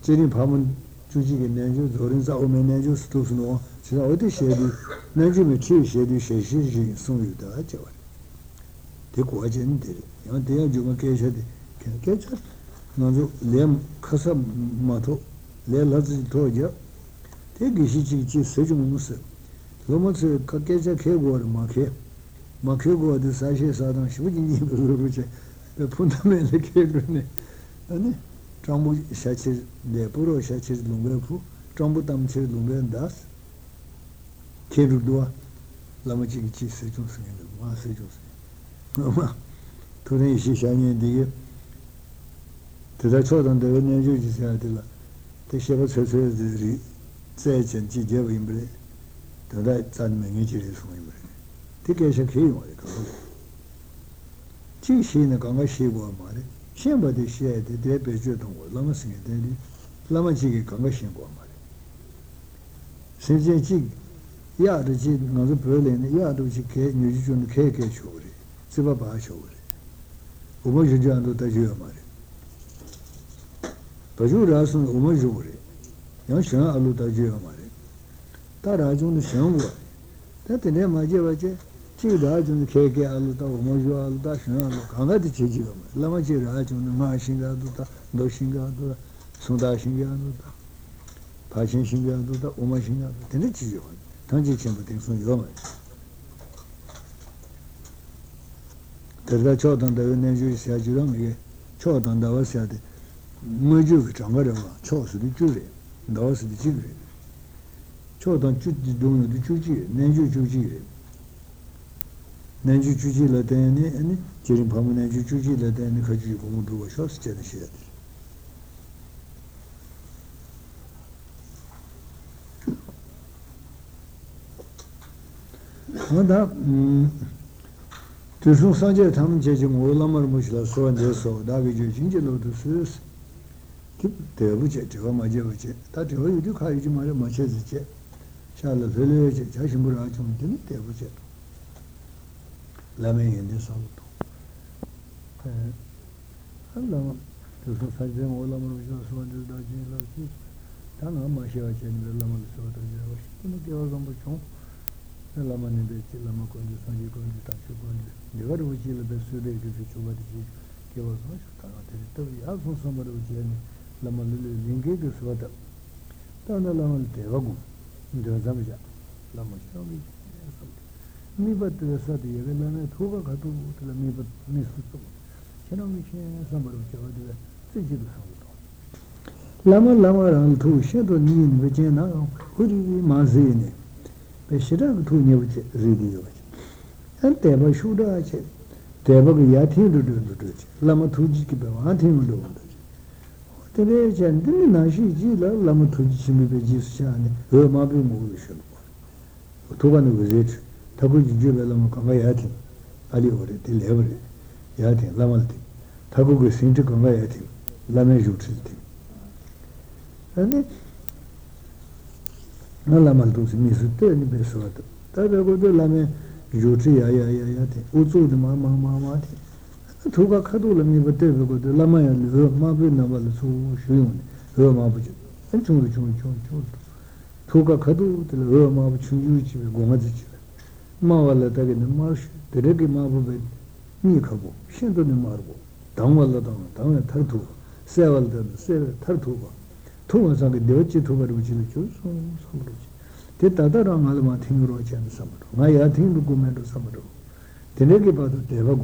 Jenny Paman Jujik and Najim Zorin Sauma Najim Stufno, Saudi Shedi, Najim Chi Shedi Sheshi Sung Yuda Jawar. Take watch and did it. Yon Dea Jumaka Shedi can catch us. Nazu Lem Kasa Mato, Le Lazi Toya. Take Gishi Chi Sejum Musa. Lomots Kakeja Kegor Maki, Makego, the Sashi Sadan, Shudi, Ruche, the Pundaman, the Kegrene, and Trombo Shaches, the Puro Shaches Lungepu, Trombo Tamche Lungen Das, Kedudua, Lamachichi Sejus, Masajus. Today she shiny in the year. To that sort on the energy is Adela. The shepherd says, the Sage and Gijev Imbre. That Sanming is for him. Take a shame or a couple. Chishi in a ganga she wore money. Shame by the share the dead bedroom was lamassing a daily. Lamachig conversion wore money. Since a jig yard the jig, not the Berlin yard of the cake, you should cake a shoulder. Silver bar shoulder. Umojuja and Tajua money. Pajuras and Umojuri. Yasha and Lutajua money. Tarajun Shangwa. That the name Majevache, Chidajun Keke Aluta, Mojo Aluta, Kangati Chijum, Lamaji Rajun, Mashinga Duta, Doshinga Duta, Sundashinga Duta, Pachin Shinga Duta, Umashinga, Tenichi, Tanji Chambertin from Yoma. The Chodan, the Venezuela Sajuram, Chodan, the Vasadi, Muju, Changarama, Chos, the jury, those the children. Chodan Chuji, Nenju Chuji, Nanju Juji Ladani and Jirim Pama Nanju Juji Ladani Kaji Kumu Shos Janishir. Mada Tusu Saja Tam Jajim Ulamar Mushla so and so, Davi Jingelo to Sus, Tip Tevuce, Majevice, that you do Kajimara Machezice, Charles Village, Jashimurajum, Tevuce. La mia di saluto. Allora, tu sono sempre un uomo che non sono andato a dire, non ho mai scelto la mano di solito, non ti ho combattuto, la mano di vecchi, la mano con il sangue con il taccio con il divario che le persone che ci sono di che ho fatto, alzo sono la mano di lingue che sono da. Tanto la mano te vago, mi devo zamja, la mano di mi batte da sati e la ne trova che tu la mi batte mi sotto che non mi c'è sambaro che va di se ci do lama ran tu shedo nin vece na huri ma zene pe shira tu ne vece ridio an te ba shuda che te ba ya thi do lama thuji ki ba ha thi do te le jandini na shi ji la lama thuji mi be ji shane ho ma be mo shu tu ba no zete Takuji Jubella Mukangayati, Aliore, Tilevri, Yatin, Lamalti, Takugu Sinti Kangayati, Lamejutilti. And Lamaltus Misute, Besuat, Tabago Lame, Juti, Ayayati, Uzu, the Mamati, Tuba Kadula, me, but Tabago, the Lama and her Mabu Naval, so Shun, her Mabu, and Chun, Tuba Kadu, the Roma of Chunuchi, Gomadichi. Mawala Tagan Marsh, the Regi Mabu, Nikabo, Shindon Marbo, Damala Dam, Tartuva, Sevaldan, Sever, Tartuva, Tumas on the Dirty Tuba, which is so much. Tetadarang Almatin Roch and Samaro, Mayatin Lucumento Samaro, the Negiba to Devago.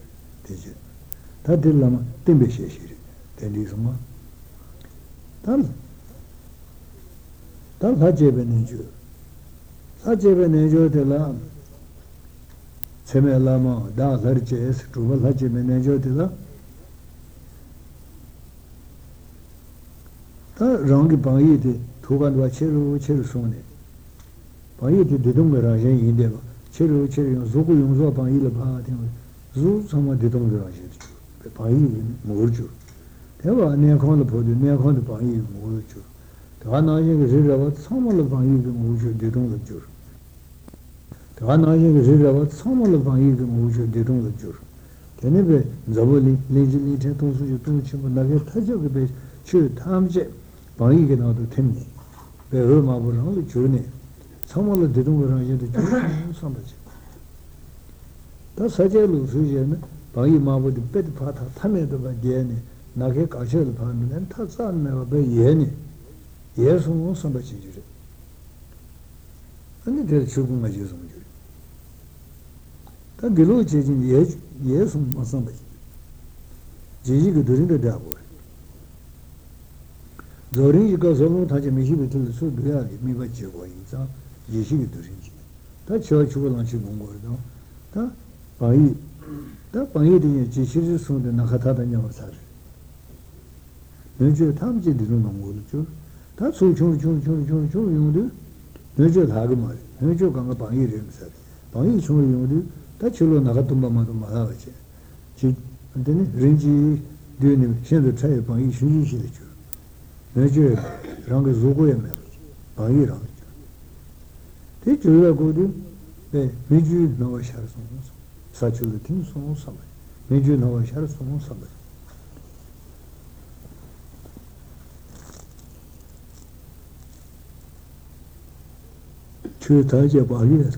teje. Tate lama tembe sheshiri, tendi suma. Tal hajebe nejuri. Hajebe Nejo de la Semelama, da Larges, Truva Hajebe Nejo de la Rangi Paiti, Tuvan Vacheru, Cherusone. Paiti di Dungaraja Indeva, Cheru, Cheru, Zuku, Yunzo, Paila Patin, Zu, Sama di Dungaraja, Paili, Murju. There were near Kondapod, near Kondapai, Murju. The one I is about some of my even who should do the jury. The one I is about some of my even who should do the jury. Can ever Zavoli, Lady Tattoo, you do chip and nugget, touch of the base, chew, time jet, by eating out of Timney. The room I would only journey. Some of the didn't where I did so much. That's such a illusion by you, Marble, the bed part of Tamed of Again, Nugget, I shall find, and Tatsan never be any. Yes, no somebody. And the children are just on you. That below changing the edge, yes, or somebody. Jiji could do the double. Zorin goes over to the Mishi between the soup, me by Jehovah, Jiji Durinji. That church will launch you Mongo. That by eating a Jishi soon the Nakata and Yamasari. Don't you time didn't know that so you do. Nurture Hagama, Nurture Gangapangi himself. Pangi so you do. That you learn Nagatumba Mahavati. And then Rinji doing the same type of Pangi Shiji. Nurture Rangazuko and Pangi Rangazuko. Take you a good day. Major Nova Sharson. Such a thing so somebody. Major Nova Sharson somebody. Taja Bahiras,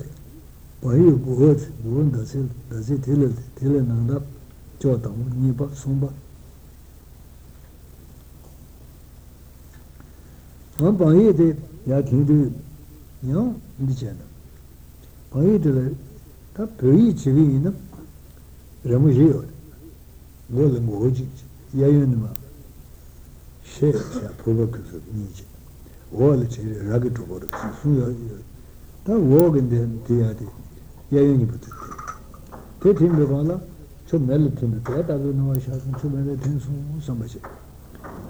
Bayu Gohut, Gohun Dasil, Dasi Tele Nandap, Chotamu, Niba, Sumba. One Bayu did Yakidu, Young Nichana. Bayu did that Puri Chivina Ramujio, Golden Goji, Yayunma, Share, Provocus of Nietzsche, all the children ragged toward that walk in the Take him the Vala, so melting the dead, I don't know I shall so many things from somebody.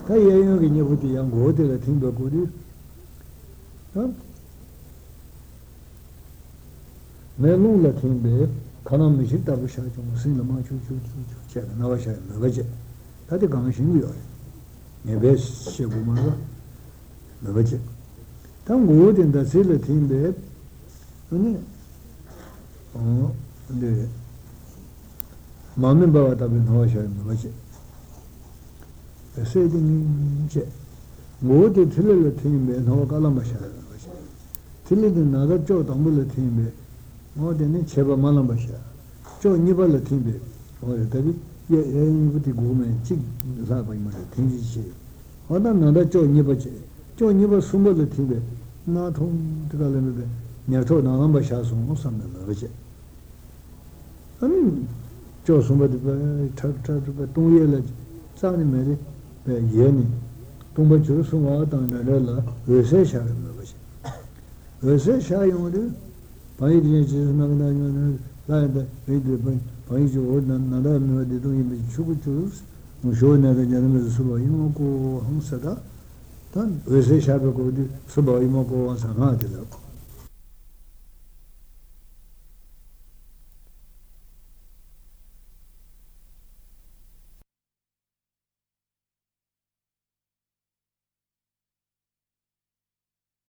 I am you with the young water, I think the goody. Melon let him there, Kanan Mishit, I wish I could sing the much which I know I shall never. That a commission we are. A best shebumaza, never. Tam wood in the silly thing there. The Mamma Baba Tabin Hosha in the Vache. The sitting check. Go to Tilly the team and Hokalamasha. Tilly the Naga Joe Tambula team, more than a Cheva Malamasha. Joe Nibola team, or the Tabby, yea, with the woman, chick, Zabima, the Tingy. Or another Joe Nibache. Joe Niba Sumba the team, not home to Galambe, near to Nambasha, or something. I mean, just somebody talked about 2 years, Sani Mary, the Yeni, too much from out on the Rella, Resesha. Resesha, you know, Paidians is Magdalena, like the Paidio, Paidio, and another, no, they don't even sugar juice, no show another general Subaimoko, Homsada, then Resesha, Subaimoko, and Sanatila.